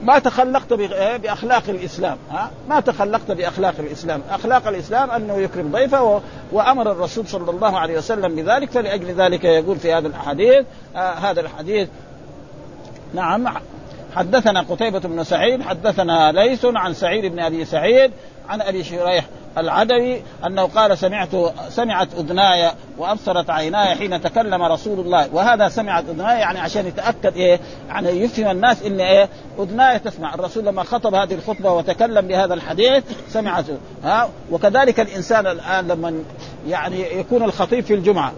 ما تخلقت بأخلاق الإسلام. ها ما تخلقت بأخلاق الإسلام. أخلاق الإسلام أنه يكرم ضيفه، وأمر الرسول صلى الله عليه وسلم بذلك. فلأجل ذلك يقول في هذا الحديث آه هذا الحديث نعم حدثنا قتيبة بن سعيد حدثنا ليث عن سعيد بن أبي سعيد عن أبي شريح العدوي أنه قال سمعت سمعت أذناي وأبصرت عيناي حين تكلم رسول الله. وهذا سمعت أذناي يعني عشان يتأكد إيه، يعني يفهم الناس إن إيه أذناي تسمع. الرسول لما خطب هذه الخطبة وتكلم بهذا الحديث سمعته. ها وكذلك الإنسان الآن لما يعني يكون الخطيب في الجمعة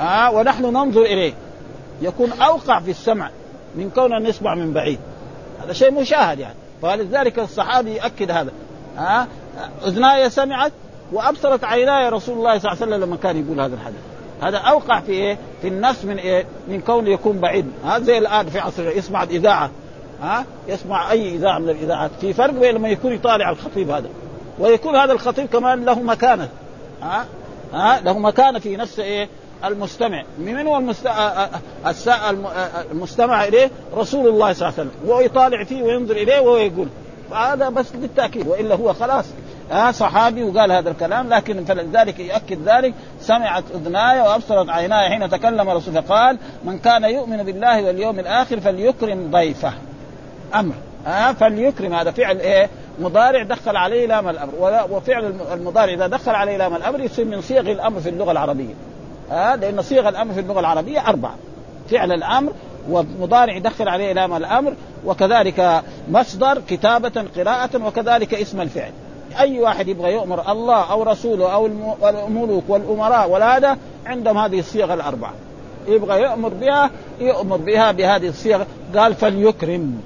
ها ونحن ننظر إليه يكون أوقع في السمع من كون نسمع من بعيد. هذا شيء مشاهد يعني. فلذلك الصحابي يؤكد هذا. ها أذناي سمعت وأبصرت عيناي رسول الله صلى الله عليه وسلم لما كان يقول هذا الحديث. هذا أوقع في إيه في الناس من إيه من كون يكون بعيد. هذا زي الآن في عصر يسمع الإذاعة. ها يسمع أي إذاعة من الإذاعات. في فرق بين لما يكون يطالع الخطيب هذا ويكون هذا الخطيب كمان له مكانة. ها ها له مكانة في نفس إيه المستمع. من هو المستمع إليه؟ رسول الله صلى الله عليه وسلم، ويطالع فيه وينظر إليه ويقول. فهذا بس بالتأكيد، وإلا هو خلاص آه صحابي وقال هذا الكلام. لكن فلذلك يؤكد ذلك سمعت أذناي وأبصرت عيناي حين تكلم رسول. قال من كان يؤمن بالله واليوم الآخر فليكرم ضيفه أمر. آه فليكرم هذا فعل إيه مضارع دخل عليه لام الأمر، وفعل المضارع إذا دخل عليه لام الأمر يصير من صيغ الأمر في اللغة العربية. آه لأن صيغ الأمر في اللغة العربية أربعة: فعل الأمر، ومضارع دخل عليه لام الأمر، وكذلك مصدر كتابة قراءة، وكذلك اسم الفعل. أي واحد يبغى يؤمر الله أو رسوله أو الملوك والأمراء والهذا عندهم هذه الصيغة الأربعة، يبغى يؤمر بها يؤمر بها بهذه الصيغة. قال فليكرم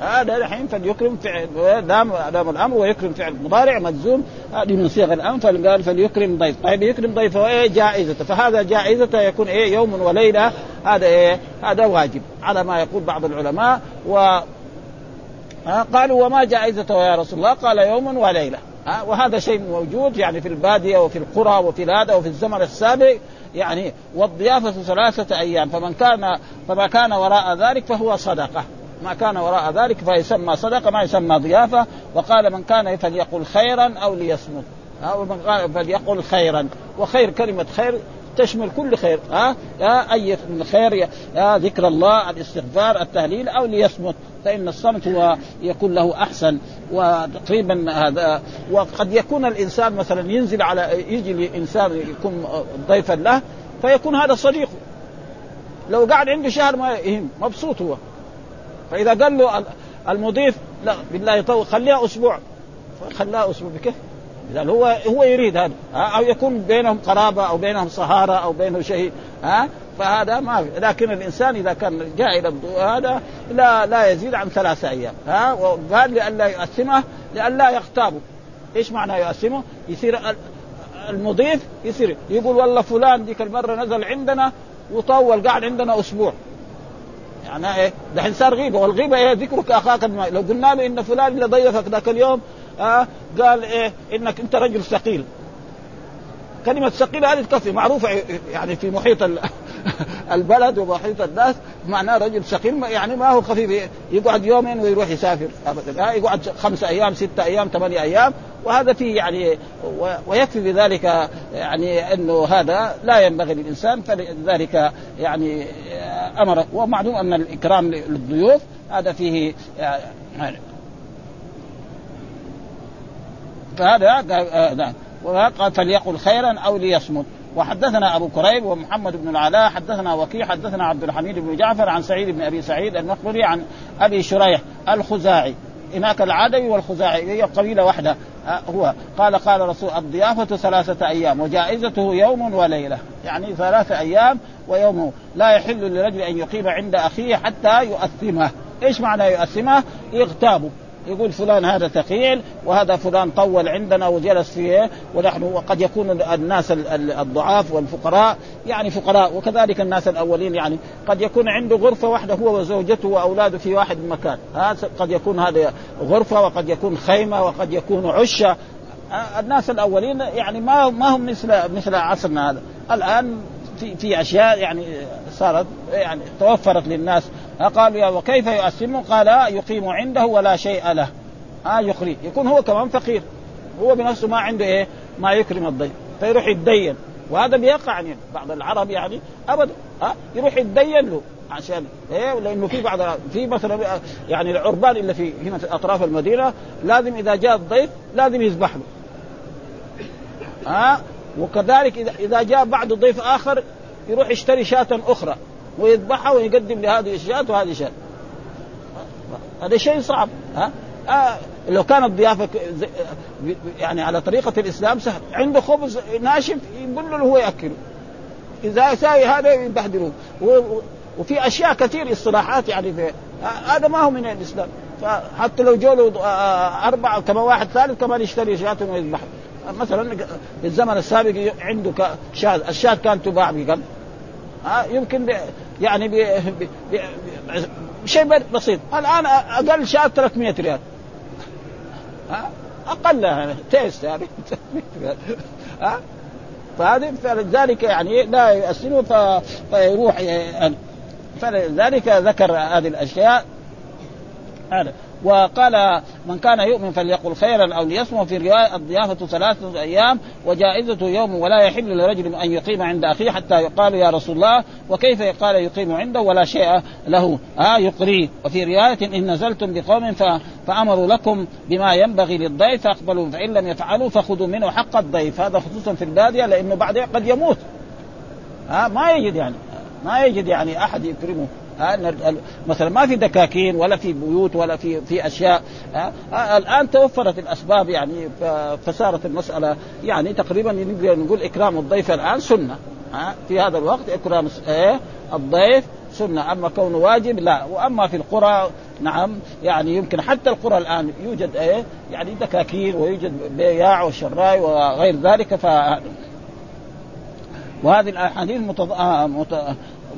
هذا آه الحين فليكرم فعل دام دام الأمر، ويكرم فعل مضارع مجزوم هذه آه من صيغ الأمر. فقال فليكرم ضيف. طيب يكرم ضيفه إيه جائزة، فهذا جائزة يكون إيه يوم وليلة. هذا إيه هذا واجب على ما يقول بعض العلماء. و قالوا وما جائزته يا رسول الله؟ قال يوم وليلة. وهذا شيء موجود يعني في البادية وفي القرى وفي هذا وفي الزمن السابق يعني. والضيافة ثلاثة أيام، فمن كان فما كان وراء ذلك فهو صدقة، ما كان وراء ذلك فيسمى صدقة ما يسمى ضيافة. وقال من كان فليقل خيرا أو ليصمت. ومن قال فليقل خيرا، وخير كلمة خير تشمل كل خير. ها ها أي خير، ذكر الله، الاستغفار، التهليل، أو ليصمت، فإن الصمت هو يكون له أحسن. وتقريبا هذا. وقد يكون الإنسان مثلا ينزل على يجي الإنسان يكون ضيفا له فيكون هذا صديقه، لو قاعد عنده شهر ما يهم مبسوط هو. فإذا قال له المضيف لا بالله يطول خليها أسبوع، خليها أسبوع بكيف لأن هو هو يريد هذا، أو يكون بينهم قرابة أو بينهم صهارة أو بينهم شيء. ها فهذا ما. لكن الإنسان إذا كان جاء هذا لا لا يزيد عن ثلاثة أيام. ها وقال لئلا يؤثمه، لئلا يغتابه. إيش معنى يؤثمه؟ يصير المضيف يصير يقول والله فلان ديك المرة نزل عندنا وطول قاعد عندنا أسبوع. يعني إيه دحين صار غيبة، والغيبة هي ذكرك أخاك. لو قلنا له إن فلان اللي ضيفك ذاك اليوم آه قال إيه إنك أنت رجل ثقيل، كلمة ثقيل هذه تكفي معروفة يعني في محيط البلد ومحيط الناس، معناه رجل ثقيل يعني ما هو خفيف يقعد يومين ويروح يسافر أبدا. آه يقعد خمسة أيام ستة أيام ثمانية أيام، وهذا فيه يعني ويكفي بذلك يعني أنه هذا لا ينبغي للإنسان. فلذلك يعني أمر. ومعلوم أن الإكرام للضيوف هذا فيه يعني. فهذا فليقل خيرا أو ليصمت. وحدثنا أبو كريب ومحمد بن العلاء حدثنا وكيع حدثنا عبد الحميد بن جعفر عن سعيد بن أبي سعيد المقبري عن أبي شريح الخزاعي. هناك العدوي والخزاعي هي قبيلة واحدة. هو قال قال رسول الضيافة ثلاثة أيام وجائزته يوم وليلة، يعني ثلاثة أيام ويومه. لا يحل لرجل أن يقيم عند أخيه حتى يؤثمه. إيش معنى يؤثمه؟ يغتابه يقول فلان هذا ثقيل وهذا فلان طول عندنا وجلس فيه ونحن، وقد يكون الناس الضعاف والفقراء يعني فقراء، وكذلك الناس الأولين يعني قد يكون عنده غرفة واحدة هو وزوجته وأولاده في واحد مكان، قد يكون هذا غرفة وقد يكون خيمة وقد يكون عشة. الناس الأولين يعني ما ما هم مثل مثل عصرنا هذا الآن، في في أشياء يعني صارت يعني توفرت للناس. قالوا يا وكيف يؤسمه؟ قال يقيم عنده ولا شيء له، آه يخري، يكون هو كمان فقير، هو بنفسه ما عنده إيه ما يكرم الضيف فيروح يتدين، وهذا بيقع يعني بعض العرب يعني أبدا آه يروح يتدين له عشان إيه، لأنه في بعض في مثلا يعني العربان اللي في هنا في أطراف المدينة لازم إذا جاء الضيف لازم يذبح له، آه وكذلك إذا جاء بعد ضيف آخر يروح يشتري شاة أخرى ويذبحها ويقدم لهذه الشاة وهذه الشاة. هذا شيء صعب، ها آه لو كانت ضيافة يعني على طريقة الإسلام سهل، عنده خبز ناشف يقول له هو يأكله، إذا ساوي هذا يبهدله، وفي أشياء كثير اصطلاحات يعني هذا آه ما هو من الإسلام. فحتى لو جوله آه أربعة كما واحد ثالث كمان يشتري شاة ويذبحها. مثلا في الزمن السابق عنده شاة، الشاة كانت تباع بكم؟ ها يمكن بي يعني بي بي بي شيء بسيط. الآن أقل شاة ثلاثمائة ريال، ها أقلها تيس يعني ثلاثمائة ريال، ها فهذه فلذلك يعني لا يؤسنه فيروح يعني. فلذلك ذكر هذه الأشياء هذا. وقال من كان يؤمن فليقل خيرا أو ليصمت. في رواية الضيافة ثلاثة أيام وجائزة يوم، ولا يحل لرجل أن يقيم عند أخيه حتى يقال يا رسول الله وكيف قال يقيم عنده ولا شيء له آه يقريه. وفي رواية إن نزلتم بقوم فأمروا لكم بما ينبغي للضيف فأقبلوا، فإن لم يفعلوا فخذوا منه حق الضيف. هذا خصوصا في البادية لأنه بعدين قد يموت، آه ما يجد يعني ما يجد يعني أحد يكرمه، مثلا ما في دكاكين ولا في بيوت ولا في في اشياء. الان توفرت الاسباب يعني فصارت المساله يعني تقريبا نقول اكرام الضيف الان سنه في هذا الوقت، اكرام الضيف سنه، اما كونه واجب لا. واما في القرى نعم يعني يمكن حتى القرى الان يوجد ايه يعني دكاكين ويوجد بياع وشراي وغير ذلك. ف وهذه الاحاديث متض... مت...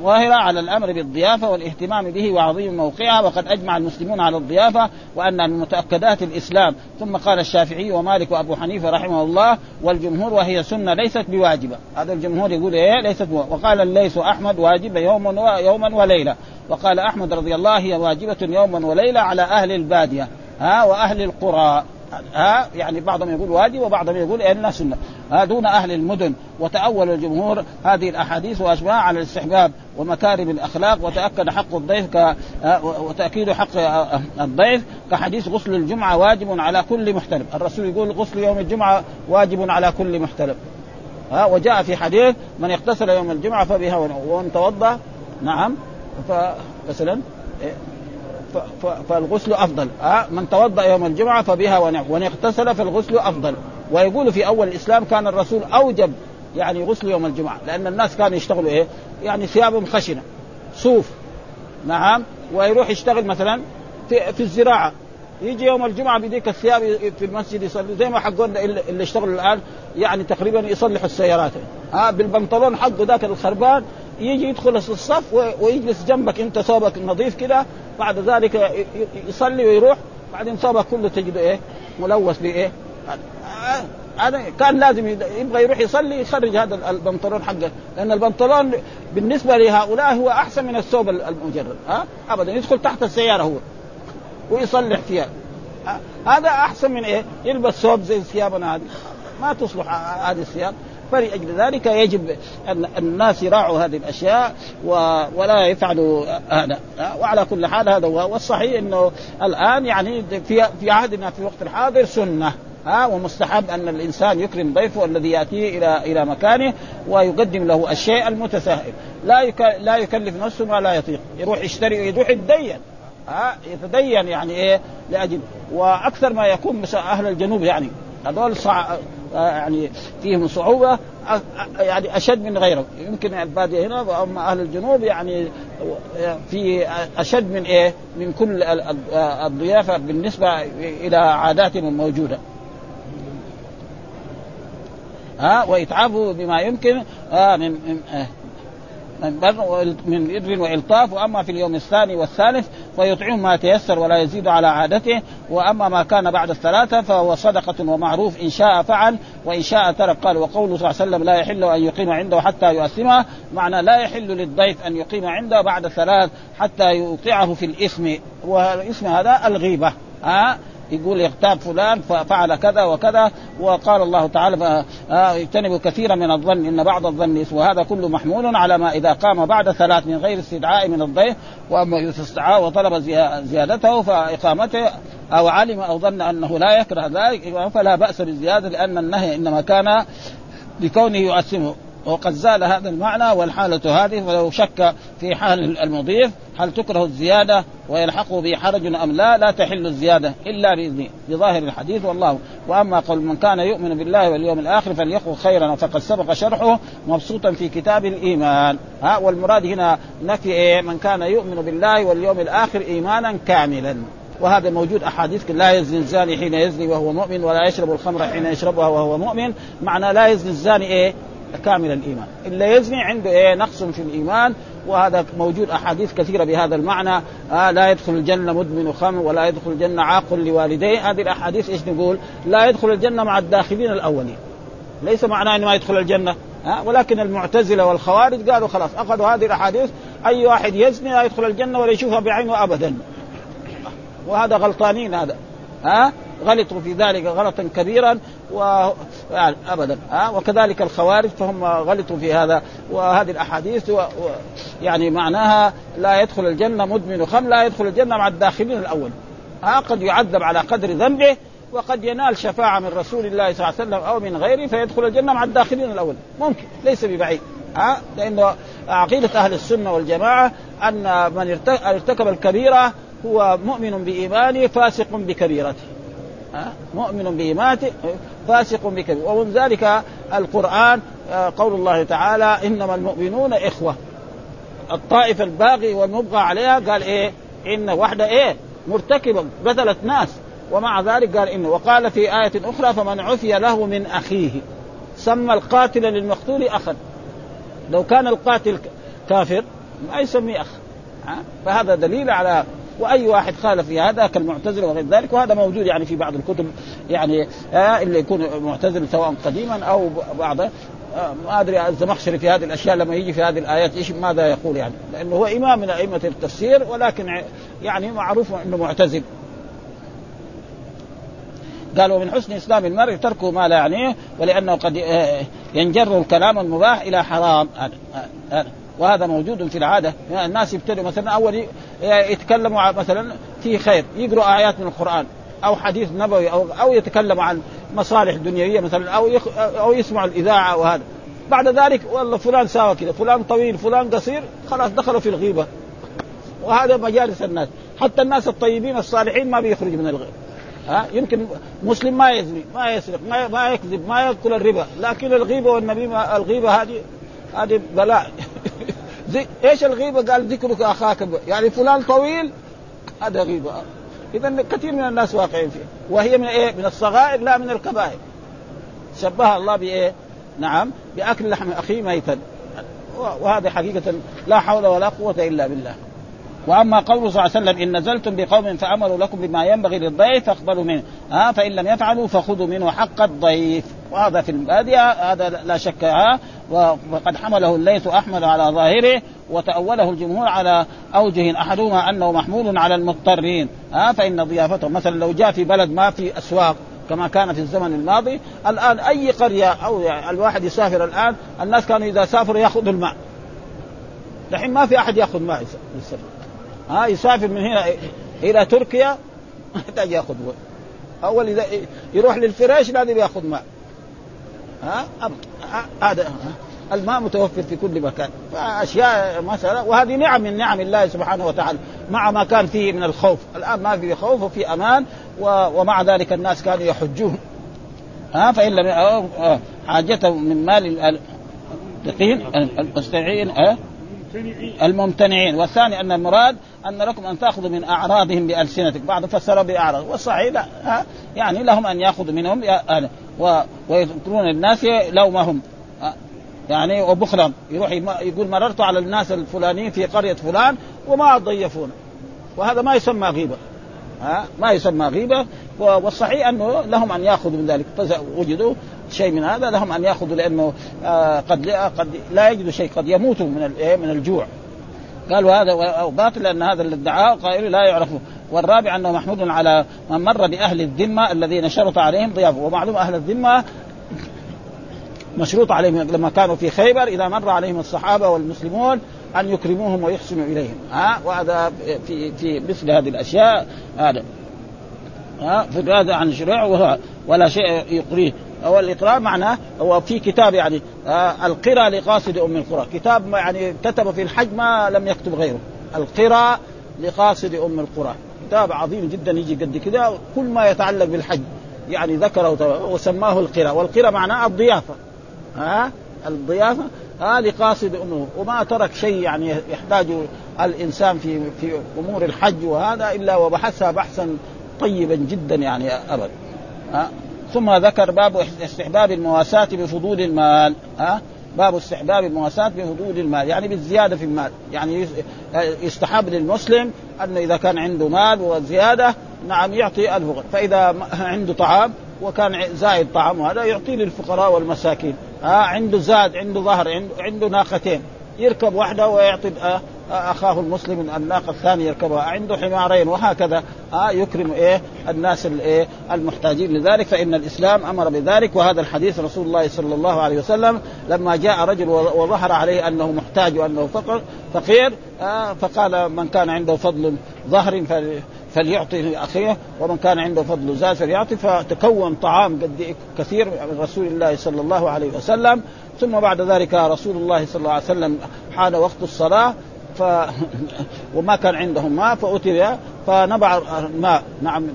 ظاهرة على الأمر بالضيافة والاهتمام به وعظيم موقعها، وقد أجمع المسلمون على الضيافة وأن من متأكدات الإسلام. ثم قال الشافعي ومالك وأبو حنيفة رحمه الله والجمهور وهي سنة ليست بواجبة. هذا الجمهور يقول إيه ليست. وقال الليث أحمد واجبة يوما يوما وليلة، وقال أحمد رضي الله هي واجبة يوما وليلة على أهل البادية ها وأهل القرى ها، يعني بعضهم يقول واجب وبعضهم يقول إنها سنة دون أهل المدن. وتأول الجمهور هذه الأحاديث وأجمع على الاستحباب ومكارم الأخلاق، وتأكد حق الضيف ك... وتأكيد حق الضيف كحديث غسل الجمعة واجب على كل محتلم. الرسول يقول غسل يوم الجمعة واجب على كل محتلم، وجاء في حديث من اغتسل يوم الجمعة فبها ومن توضأ نعم فمثلا ف... فالغسل أفضل، من توضأ يوم الجمعة فبها ومن اغتسل فالغسل أفضل. ويقول في أول الإسلام كان الرسول أوجب يعني غسل يوم الجمعة، لأن الناس كانوا يشتغلوا إيه يعني ثيابهم خشنة صوف نعم، ويروح يشتغل مثلا في, في الزراعة، يجي يوم الجمعة بيديك الثياب في المسجد يصلي زي ما حقنا اللي يشتغلوا الآن يعني تقريبا يصلحوا السيارات ها بالبنطلون حقه ذاك الخربان، يجي يدخل الصف ويجلس جنبك أنت صوبك نظيف كده، بعد ذلك يصلي ويروح، بعدين صوبك كله تجد إيه ملوث بإيه. أنا كان لازم يبغى يروح يصلي يخرج هذا البنطلون حقه، لأن البنطلون بالنسبة لهؤلاء هو أحسن من الثوب المجرد ها أبدا، يدخل تحت السيارة هو ويصلح فيها، هذا أحسن من إيه يلبس ثوب زي ثيابنا هذه ما تصلح هذه الثياب. فلأجل ذلك يجب أن الناس يراعوا هذه الأشياء ولا يفعلوا هذا. وعلى كل حال هذا هو، والصحيح إنه الآن يعني في في عهدنا في الوقت الحاضر سنة ها ومستحب أن الإنسان يكرم ضيفه الذي يأتي إلى إلى مكانه ويقدم له الشيء المتساهل، لا يك... لا يكلف نفسه ما لا يطيق، يروح يشتري يروح يتدين ها يتدين يعني إيه لأجل. وأكثر ما يكون مثل أهل الجنوب يعني هذول صع... يعني فيهم صعوبة يعني أشد من غيره. يمكن البادية هنا وأما أهل الجنوب يعني في أشد من إيه من كل الضيافة بالنسبة إلى عاداتهم الموجودة. ها آه ويتعبوا بما يمكن آه من من آه من إدر وإلطاف. وأما في اليوم الثاني والثالث فيطعم ما تيسر ولا يزيد على عادته. وأما ما كان بعد الثلاثة فهو صدقة ومعروف إن شاء فعل وإن شاء ترك. قال وقوله صلى الله عليه وسلم لا يحل أن يقيم عنده حتى يؤثمه معنى لا يحل للضيف أن يقيم عنده بعد الثلاث حتى يوقعه في الإثم. والإثم هذا الغيبة. ها يقول اغتاب فلان ففعل كذا وكذا. وقال الله تعالى اجتنبوا كثيرا من الظن إن بعض الظن إثم. وهذا كله محمول على ما إذا قام بعد ثلاث من غير استدعاء من الضيف. وأما يستدعى وطلب زيادته فإقامته أو علم أو ظن أنه لا يكره ذلك فلا بأس بالزيادة لأن النهي إنما كان لكونه يؤثمه. وقد زال هذا المعنى والحالة هذه. ولو شك في حال المضيف هل تكره الزيادة ويلحقه بحرج أم لا لا تحل الزيادة إلا بإذنه بظاهر الحديث والله. وأما قول من كان يؤمن بالله واليوم الآخر فليقل خيرا فقد سبق شرحه مبسوطا في كتاب الإيمان. ها والمراد هنا نفي من كان يؤمن بالله واليوم الآخر إيمانا كاملا. وهذا موجود أحاديث لا يزني الزاني حين يزني وهو مؤمن ولا يشرب الخمر حين يشربها وهو مؤمن. معنى لا يزني الزاني إيه كامل الإيمان. إلا يزني عنده إيه نقص في الإيمان. وهذا موجود أحاديث كثيرة بهذا المعنى. آه لا يدخل الجنة مدمن خمر ولا يدخل الجنة عاقل لوالديه. هذه الأحاديث إيش نقول؟ لا يدخل الجنة مع الداخلين الأولين. ليس معناه أنه ما يدخل الجنة. آه ولكن المعتزلة والخوارج قالوا خلاص أخذوا هذه الأحاديث أي واحد يزني لا يدخل الجنة ولا يشوفها بعينه أبدا. وهذا غلطانين. هذا آه غلطوا في ذلك غلطا كبيرا و... أبدا أه؟ وكذلك الخوارج فهم غلطوا في هذا. وهذه الأحاديث و... و... يعني معناها لا يدخل الجنة مدمن خمر لا يدخل الجنة مع الداخلين الأول. أه؟ قد يعذب على قدر ذنبه وقد ينال شفاعة من رسول الله صلى الله عليه وسلم أو من غيره فيدخل الجنة مع الداخلين الأول. ممكن ليس ببعيد. أه؟ لأن عقيدة أهل السنة والجماعة أن من ارتكب الكبيرة هو مؤمن بإيمانه فاسق بكبيرته. مؤمن بإيمانه فاسق بكبيرته. ومن ذلك القرآن قول الله تعالى إنما المؤمنون إخوة الطائفة الباغي والمبغى عليها. قال إيه إن واحدة إيه مرتكبة قتلت ناس ومع ذلك قال إنه. وقال في آية أخرى فمن عفي له من أخيه سمى القاتل للمقتول أخا. لو كان القاتل كافر ما يسمي أخ. فهذا دليل على. وأي واحد خالف في هذا كالمعتزل وغير ذلك. وهذا موجود يعني في بعض الكتب يعني آه اللي يكون معتزل سواء قديما أو بعضه. آه ما أدري الزمخشري في هذه الأشياء لما يجي في هذه الآيات إيش ماذا يقول يعني. لأنه هو إمام من أئمة التفسير ولكن يعني معروف أنه معتزل. قالوا من حسن إسلام المرء تركه ما لا يعنيه ولأنه قد ينجر الكلام المباح إلى حرام. آه آه آه وهذا موجود في العادة. الناس يبتدوا مثلا أول يتكلموا مثلا في خير يقرأوا آيات من القرآن أو حديث نبوي أو أو يتكلموا عن مصالح دنيوية مثلا أو يخ أو يسمعوا الإذاعة. وهذا بعد ذلك والله فلان ساوى كذا فلان طويل فلان قصير خلاص دخلوا في الغيبة. وهذا مجالس الناس حتى الناس الطيبين الصالحين ما بيخرج من الغيبة. ها يمكن مسلم ما يزني ما يسرق ما ما يكذب ما يأكل الربا لكن الغيبة والنبي ما الغيبة هذه هذه بلاء. إيش الغيبة؟ قال ذكرك أخاك يعني فلان طويل هذا غيبة. إذن كثير من الناس واقعين فيه وهي من إيه من الصغائر لا من الكبائر. شبه الله بإيه نعم بأكل لحم أخيه ميتا. وهذا حقيقة لا حول ولا قوة إلا بالله. وأما قوله صلى الله عليه وسلم إن نزلتم بقوم فأمروا لكم بما ينبغي للضيف فاقبلوا منه آه فإن لم يفعلوا فخذوا منه حق الضيف. وهذا في البادية هذا لا شك. آه وقد حمله الليث أحمد على ظاهره وتأوله الجمهور على أوجه أحدهما أنه محمول على المضطرين. آه فإن ضيافته مثلا لو جاء في بلد ما في أسواق كما كان في الزمن الماضي. الآن أي قرية أو يعني الواحد يسافر الآن الناس كانوا إذا سافروا يأخذوا الماء. الحين ما في أحد يأخذ ماء يسافر. ها يسافر من هنا إلى تركيا محتاج يأخذ ماء. أول إذا يروح للفراش لازم يأخذ ماء. ها هذا الماء متوفر في كل مكان. فأشياء مثلا وهذه نعم من نعم الله سبحانه وتعالى مع ما كان فيه من الخوف. الآن ما في خوف وفي أمان. ومع ذلك الناس كانوا يحجون ها فإن لم حاجته من مال المستعين الممتنعين. والثاني أن المراد أن لكم أن تأخذوا من أعراضهم بألسنتك، بعض فسروا بأعراض والصحيح لا يعني لهم أن يأخذوا منهم ويذكرون الناس لو ما هم يعني وبخلا، يروح يقول مررت على الناس الفلانيين في قرية فلان وما ضيفونا، وهذا ما يسمى غيبة، ها ما يسمى غيبة. والصحيح أنه لهم أن يأخذوا من ذلك، وجدوا شيء من هذا لهم أن يأخذوا، لأنه قد لا, قد لا يجدوا شيء، قد يموتوا من من الجوع. قالوا هذا باطل أن هذا اللي ادعاه قائل لا يعرفه. والرابع أنه محمود على من مر بأهل الذمة الذين شرط عليهم ضيافه، ومعلوم أهل الذمة مشروط عليهم لما كانوا في خيبر إذا مر عليهم الصحابة والمسلمون أن يكرموهم ويحسنوا إليهم، ها وهذا في في مثل هذه الأشياء هذا، ها في هذا عن شريعة ولا شيء يقريه. أو الإقراء معناه هو في كتاب يعني القراء لقاصد أم القرى، كتاب يعني كتب في الحج ما لم يكتب غيره، القراء لقاصد أم القرى، كتاب عظيم جدا يجي قد كده، كل ما يتعلق بالحج يعني ذكره وسماه القراء. والقراء معناه الضيافة، ها الضيافة ها لقاصد أمه، وما ترك شيء يعني يحتاج الإنسان في في أمور الحج وهذا إلا وبحثها بحثا طيبا جدا يعني أبدا. ها ثم ذكر باب استحباب المواساة بفضول المال، ها باب استحباب المواساة بفضول المال يعني بالزيادة في المال، يعني يستحب للمسلم أن إذا كان عنده مال وزيادة نعم يعطي الفقراء، فإذا عنده طعام وكان زائد طعام هذا يعطيه للفقراء والمساكين، ها عنده زاد عنده ظهر عنده, عنده ناقتين يركب واحدة ويعطي أخاه المسلم الناقة الثانية يركبها، عنده حمارين وهكذا، ها يكرم إيه الناس الإيه المحتاجين لذلك، فإن الإسلام أمر بذلك. وهذا الحديث رسول الله صلى الله عليه وسلم لما جاء رجل وظهر عليه أنه محتاج وأنه فقر فقير فقال من كان عنده فضل ظهر فل فليعطي أخيه، ومن كان عنده فضل زاد فليعطي، فتكون طعام قد كثير من رسول الله صلى الله عليه وسلم. ثم بعد ذلك رسول الله صلى الله عليه وسلم حان وقت الصلاة ف... وما كان عندهم ماء فأتي فنبع الماء نعم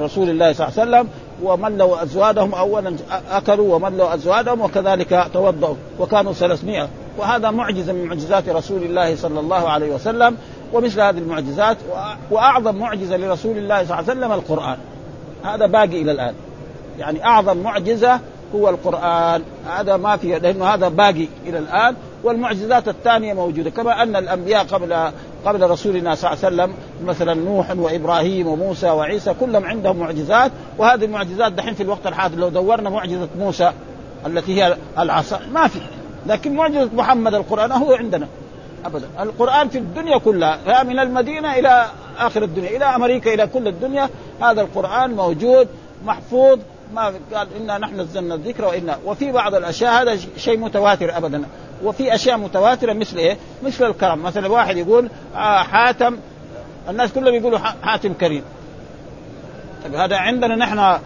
رسول الله صلى الله عليه وسلم وملوا أزوادهم، أولا أكلوا وملوا أزوادهم وكذلك توضأوا، وكانوا ثلاثمائة، وهذا معجزة من معجزات رسول الله صلى الله عليه وسلم. ومثل هذه المعجزات وأعظم معجزة لرسول الله صلى الله عليه وسلم القرآن، هذا باقي إلى الآن، يعني أعظم معجزة هو القرآن، هذا ما فيه لأنه هذا باقي إلى الآن. والمعجزات الثانية موجودة، كما أن الأنبياء قبل قبل رسولنا صلى الله عليه وسلم مثلا نوح وإبراهيم وموسى وعيسى كلهم عندهم معجزات، وهذه المعجزات دحين في الوقت الحاضر لو دورنا معجزة موسى التي هي العصا ما في، لكن معجزة محمد القرآن هو عندنا أبدا. القرآن في الدنيا كلها من المدينة إلى آخر الدنيا إلى أمريكا إلى كل الدنيا، هذا القرآن موجود محفوظ، ما قال إنا نحن نزلنا الذكر وإنا. وفي بعض الأشياء هذا شيء متواتر أبدا، وفي أشياء متواترة مثل إيه مثل الكرم، مثلا واحد يقول آه حاتم، الناس كلهم يقولوا حاتم كريم، طب هذا عندنا نحن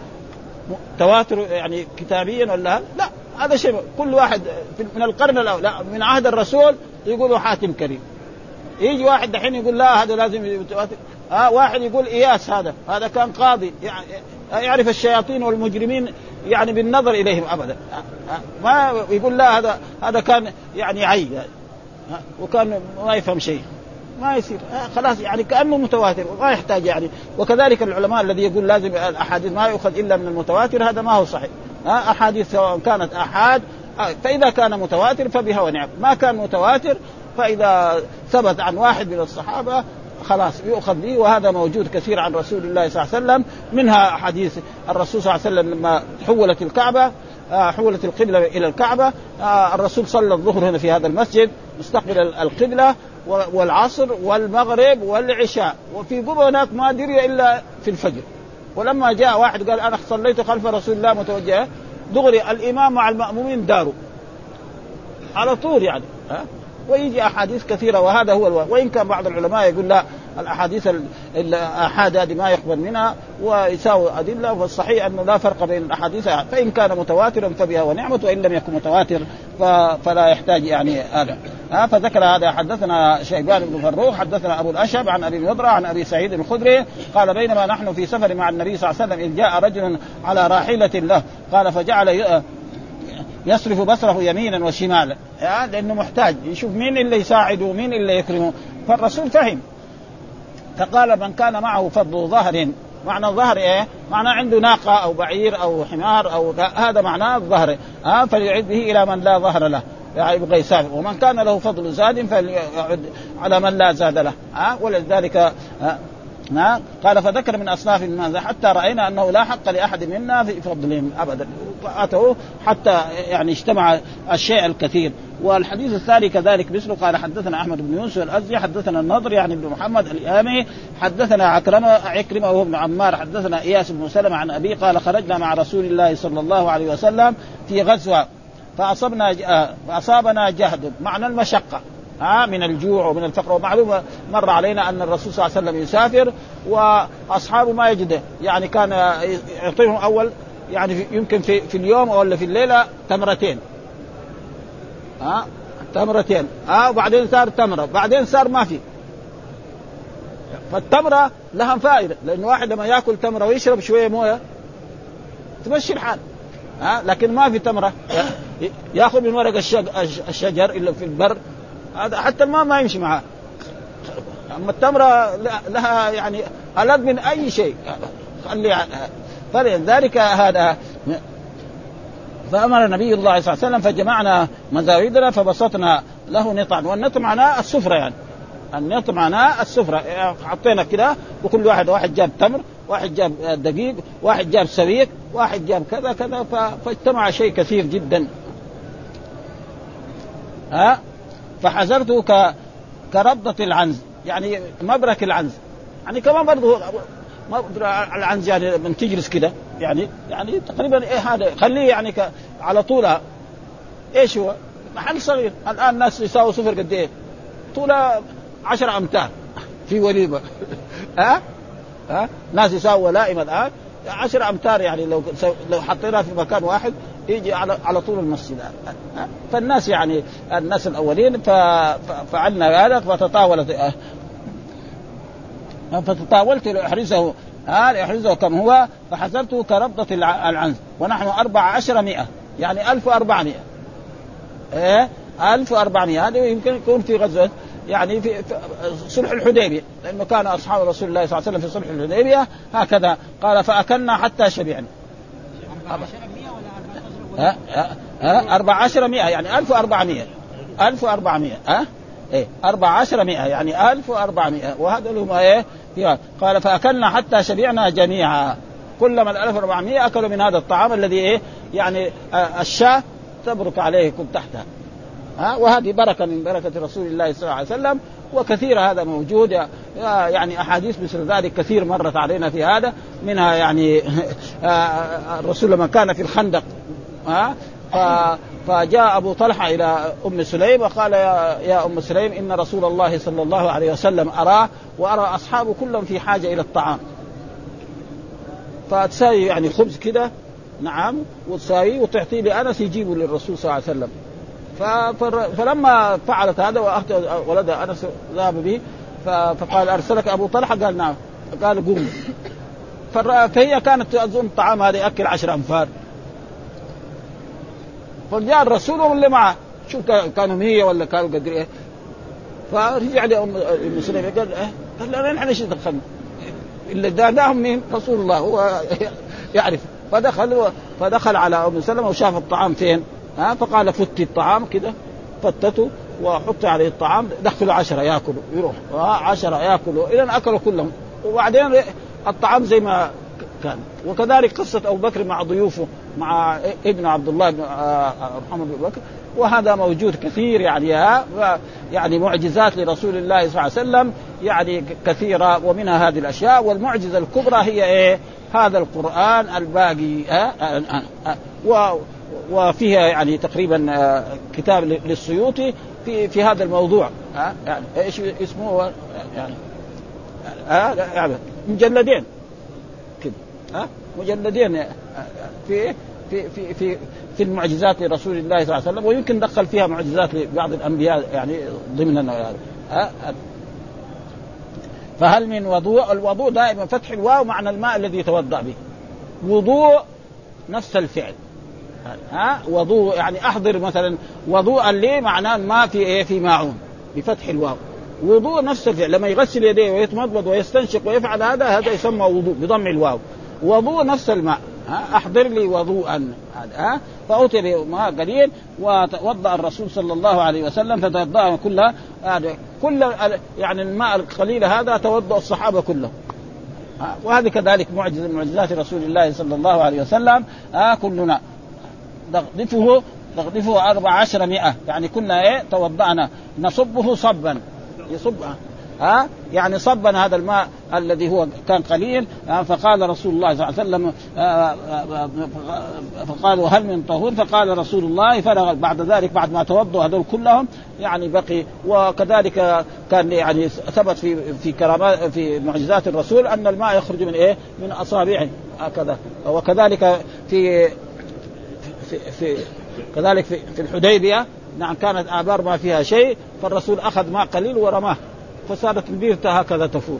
تواتر يعني كتابيا ولا لا؟ هذا شيء كل واحد من القرن الأول لا من عهد الرسول يقولوا حاتم كريم، يجي واحد دحين يقول لا هذا لازم يتواتر، آه واحد يقول إياس هذا هذا كان قاضي يعني يعرف الشياطين والمجرمين يعني بالنظر إليهم أبدا، ما يقول لا هذا هذا كان يعني عي وكان ما يفهم شيء ما يصير، خلاص يعني كأنه متواتر وما يحتاج يعني. وكذلك العلماء الذي يقول لازم الأحاديث ما يؤخذ إلا من المتواتر هذا ما هو صحيح، أحاديث سواء كانت أحاد فإذا كان متواتر فبها ونعم، ما كان متواتر فإذا ثبت عن واحد من الصحابة خلاص يؤخذ به. وهذا موجود كثير عن رسول الله صلى الله عليه وسلم، منها حديث الرسول صلى الله عليه وسلم لما حولت الكعبة حولت القبلة إلى الكعبة، الرسول صلى الظهر هنا في هذا المسجد مستقبل القبلة والعصر والمغرب والعشاء، وفي قبة هناك ما دري إلا في الفجر، ولما جاء واحد قال أنا صليت خلف رسول الله متوجه دغري الإمام مع المأمومين داروا على طول يعني، ها ويجي أحاديث كثيرة وهذا هو الواقع. وإن كان بعض العلماء يقول لا الأحاديث الأحاد هذه ما يقبل منها ويساوي أدلة، والصحيح أنه لا فرق بين الأحاديث، فإن كان متواترا فبها ونعمة، وإن لم يكن متواتر فلا يحتاج يعني هذا. فذكر هذا. حدثنا شيبان بن فروخ حدثنا أبو الأشب عن أبي نضرة عن أبي سعيد الخدري قال بينما نحن في سفر مع النبي صلى الله عليه وسلم إذ جاء رجل على راحلة له قال فجعل يصرف بصره يمينا وشمالا، يعني لأنه محتاج يشوف مين اللي يساعده مين اللي يكرمه. فالرسول فهم فقال من كان معه فضل ظهر، معنى الظهر ايه؟ معنى عنده ناقة أو بعير أو حمار أو هذا معناه الظهر، آه فليعد به إلى من لا ظهر له يعني يبغى يساعد، ومن كان له فضل زاد فليعد على من لا زاد له، آه ولذلك آه نا. قال فذكر من أصناف الماذا حتى رأينا أنه لا حق لأحد منا في فضلهم أبدا، فأتوه حتى يعني اجتمع الشيء الكثير. والحديث الثاني كذلك مثله قال حدثنا أحمد بن يونس الأزدي حدثنا النضر يعني بن محمد الإمامي حدثنا عكرمة عكرمة وهو ابن عمار حدثنا إياس بن سلمة عن أبي قال خرجنا مع رسول الله صلى الله عليه وسلم في غزوة فأصابنا فأصابنا جهد، معنى المشقة آه من الجوع ومن الفقر. ومعلومة مر علينا أن الرسول صلى الله عليه وسلم يسافر وأصحابه ما يجده، يعني كان يعطيهم أول يعني يمكن في, في اليوم أو في الليلة تمرتين آه تمرتين آه وبعدين صار تمرة بعدين صار ما في. فالتمرة لها فائدة لأن واحد لما يأكل تمرة ويشرب شوية موية تمشي الحال، آه لكن ما في تمرة يأخذ من ورق الشجر إلا في البر حتى الماء ما يمشي معه. أما التمرة لها يعني ألذ من أي شيء خلي فلذلك هذا. فأمر النبي الله صلى الله عليه وسلم فجمعنا مزاويدنا فبسطنا له نطعا، والنطع معناه السفرة، يعني النطع معناه السفرة حطينا كده وكل واحد واحد جاب تمر واحد جاب دقيق واحد جاب سبيك واحد جاب كذا كذا فاجتمع شيء كثير جدا. ها فحذرته ك... كربضة العنز يعني مبرك العنز، يعني كمان برضه مبرك العنز يعني من تجلس كده يعني يعني تقريبا ايه هذا خليه يعني ك... على طولها ايش هو محل صغير الان الناس يساووا صفر قد ايه طولها عشر امتار في وليمه ها ها ناس يساووا ولائمه الان عشر امتار يعني لو لو حطيناها في مكان واحد يجي على على طول المسجد. فالناس يعني الناس الأولين ففعلنا هذا فتطاولت فتطاولت لأحرزه لأحرزه كم هو فحسبته كربضة العنز ونحن أربع عشر مئة يعني ألف وأربعمائة إيه ألف وأربعمائة هذا يمكن يكون في غزوة يعني في صلح الحديبية لأنه كان أصحاب رسول الله صلى الله عليه وسلم في صلح الحديبية هكذا. قال فأكلنا حتى شبعنا ها ها أربع عشر مئة يعني ألف وأربعمائة ألف وأربعمائة ها إيه أربع عشر مئة يعني ألف وأربعمائة وهذا لهم إيه. قال فأكلنا حتى شبعنا جميعا كلما الألف وأربعمائة أكلوا من هذا الطعام الذي إيه يعني الشاة تبرك عليكم تحتها ها، وهذه بركة من بركة رسول الله صلى الله عليه وسلم. وكثير هذا موجود يعني أحاديث مثل ذلك كثير مرت علينا في هذا، منها يعني الرسول لما كان في الخندق ها فجاء أبو طلحة إلى أم سليم وقال يا أم سليم إن رسول الله صلى الله عليه وسلم أراه وأرى أصحابه كلهم في حاجة إلى الطعام، فتساوي يعني خبز كده نعم وتساوي وتعطيه لأنس يجيبه للرسول صلى الله عليه وسلم. فلما فعلت هذا وأخت ولدها أنس ذهب به فقال أرسلك أبو طلحة؟ قال نعم. قال قوم. فهي كانت تأذن الطعام هذا يأكل عشر أنفار، فجاء الرسول واللي معه شوف كانوا هي ولا كانوا قد ايه. فرجع لأم سليم قال اه قال لا نحن ايش دخلنا اللي دعناهم من رسول الله هو يعرف. فدخل فدخل على أم سليم وشاف الطعام فين ها فقال فتي الطعام كده، فتته وحط عليه الطعام دخلوا عشرة ياكلوا يروح عشرة ياكلوا إلى أن اكلوا كلهم. وبعدين الطعام زي ما كان. وكذلك قصة أبو بكر مع ضيوفه مع ابن عبد الله بن رحمه أبو بكر، وهذا موجود كثير يعني يعني معجزات لرسول الله صلى الله عليه وسلم يعني كثيرة، ومنها هذه الأشياء. والمعجزة الكبرى هي إيه؟ هذا القرآن الباقي آه آه آه آه وفيها يعني تقريبا آه كتاب للسيوطي في في هذا الموضوع آه يعني إيش اسمه يعني آه يعني مجلدين أه؟ مجلدين في في في في في المعجزات لرسول الله صلى الله عليه وسلم، ويمكن دخل فيها معجزات لبعض الأنبياء يعني ضمن هذا. فهل من وضوء؟ الوضوء دائما فتح الواو معنى الماء الذي يتوضأ به، وضوء نفس الفعل. ها وضوء يعني أحضر مثلا وضوء لي معناه ما في إيه في ماعون بفتح الواو، وضوء نفس الفعل لما يغسل يديه ويتمضمض ويستنشق ويفعل هذا، هذا يسمى وضوء بضم الواو، وضوء نفس الماء. أحضر لي وضوءا هذا، فأوتي بماء قليل وتوضأ الرسول صلى الله عليه وسلم فتوضأ كلها كل يعني الماء القليل هذا توضأ الصحابة كلهم، وهذا كذلك معجزة من معجزات رسول الله صلى الله عليه وسلم. كلنا نغدفه نغدفه أربع عشر مئة يعني كنا إيه توضأنا نصبه صبا يصبها ها يعني صبا هذا الماء الذي هو كان قليل. فقال رسول الله صلى الله عليه وسلم فقالوا هل من طهور؟ فقال رسول الله فرغ بعد ذلك بعد ما توضوا هذول كلهم يعني بقي. وكذلك كان يعني ثبت في في كرامات في معجزات الرسول أن الماء يخرج من إيه من أصابعه هكذا. وكذلك في في, في كذلك في, في الحديبية نعم كانت آبار ما فيها شيء، فالرسول أخذ ماء قليل ورماه فصارت البيرة هكذا تفور.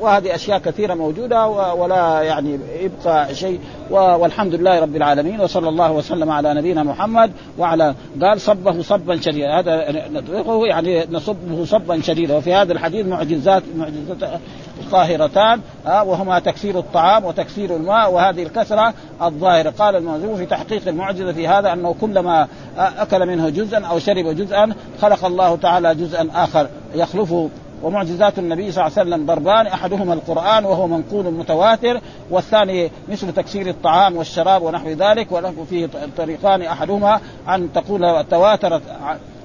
وهذه أشياء كثيرة موجودة ولا يعني يبقى شيء. والحمد لله رب العالمين، وصلى الله وسلم على نبينا محمد وعلى قال صبه صبا شديدا، هذا نطلقه يعني نصبه صبا شديدا. وفي هذا الحديث معجزات معجزات طاهرتان وهما تكسير الطعام وتكسير الماء، وهذه الكسرة الظاهرة. قال المنذري في تحقيق المعجزة في هذا أنه كلما أكل منه جزءا أو شرب جزءا خلق الله تعالى جزءا آخر يخلفه. ومعجزات النبي صلى الله عليه وسلم ضربان، أحدهما القرآن وهو منقول متواتر، والثاني مثل تكسير الطعام والشراب ونحو ذلك. وله فيه طريقان، أحدهما أن تقول تواترت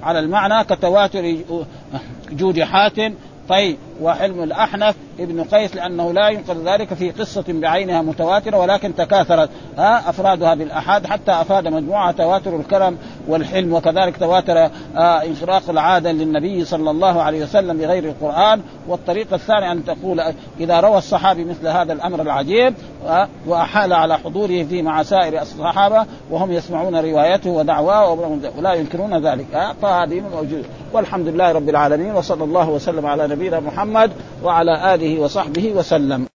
على المعنى كتواتر جود حاتم طيب وحلم الأحنف ابن قيس، لأنه لا ينقل ذلك في قصة بعينها متواترة، ولكن تكاثرت أفرادها بالأحاد حتى أفاد مجموعة تواتر الكرم والحلم. وكذلك تواتر انخراق العادة للنبي صلى الله عليه وسلم بغير القرآن. والطريقة الثانية أن تقول إذا روى الصحابي مثل هذا الأمر العجيب وأحال على حضوره فيه مع سائر الصحابة وهم يسمعون روايته ودعواه ولا ينكرون ذلك، فهذه موجودة. والحمد لله رب العالمين، وصلى الله وسلم على نبينا محمد وعلى آله وصحبه وسلم.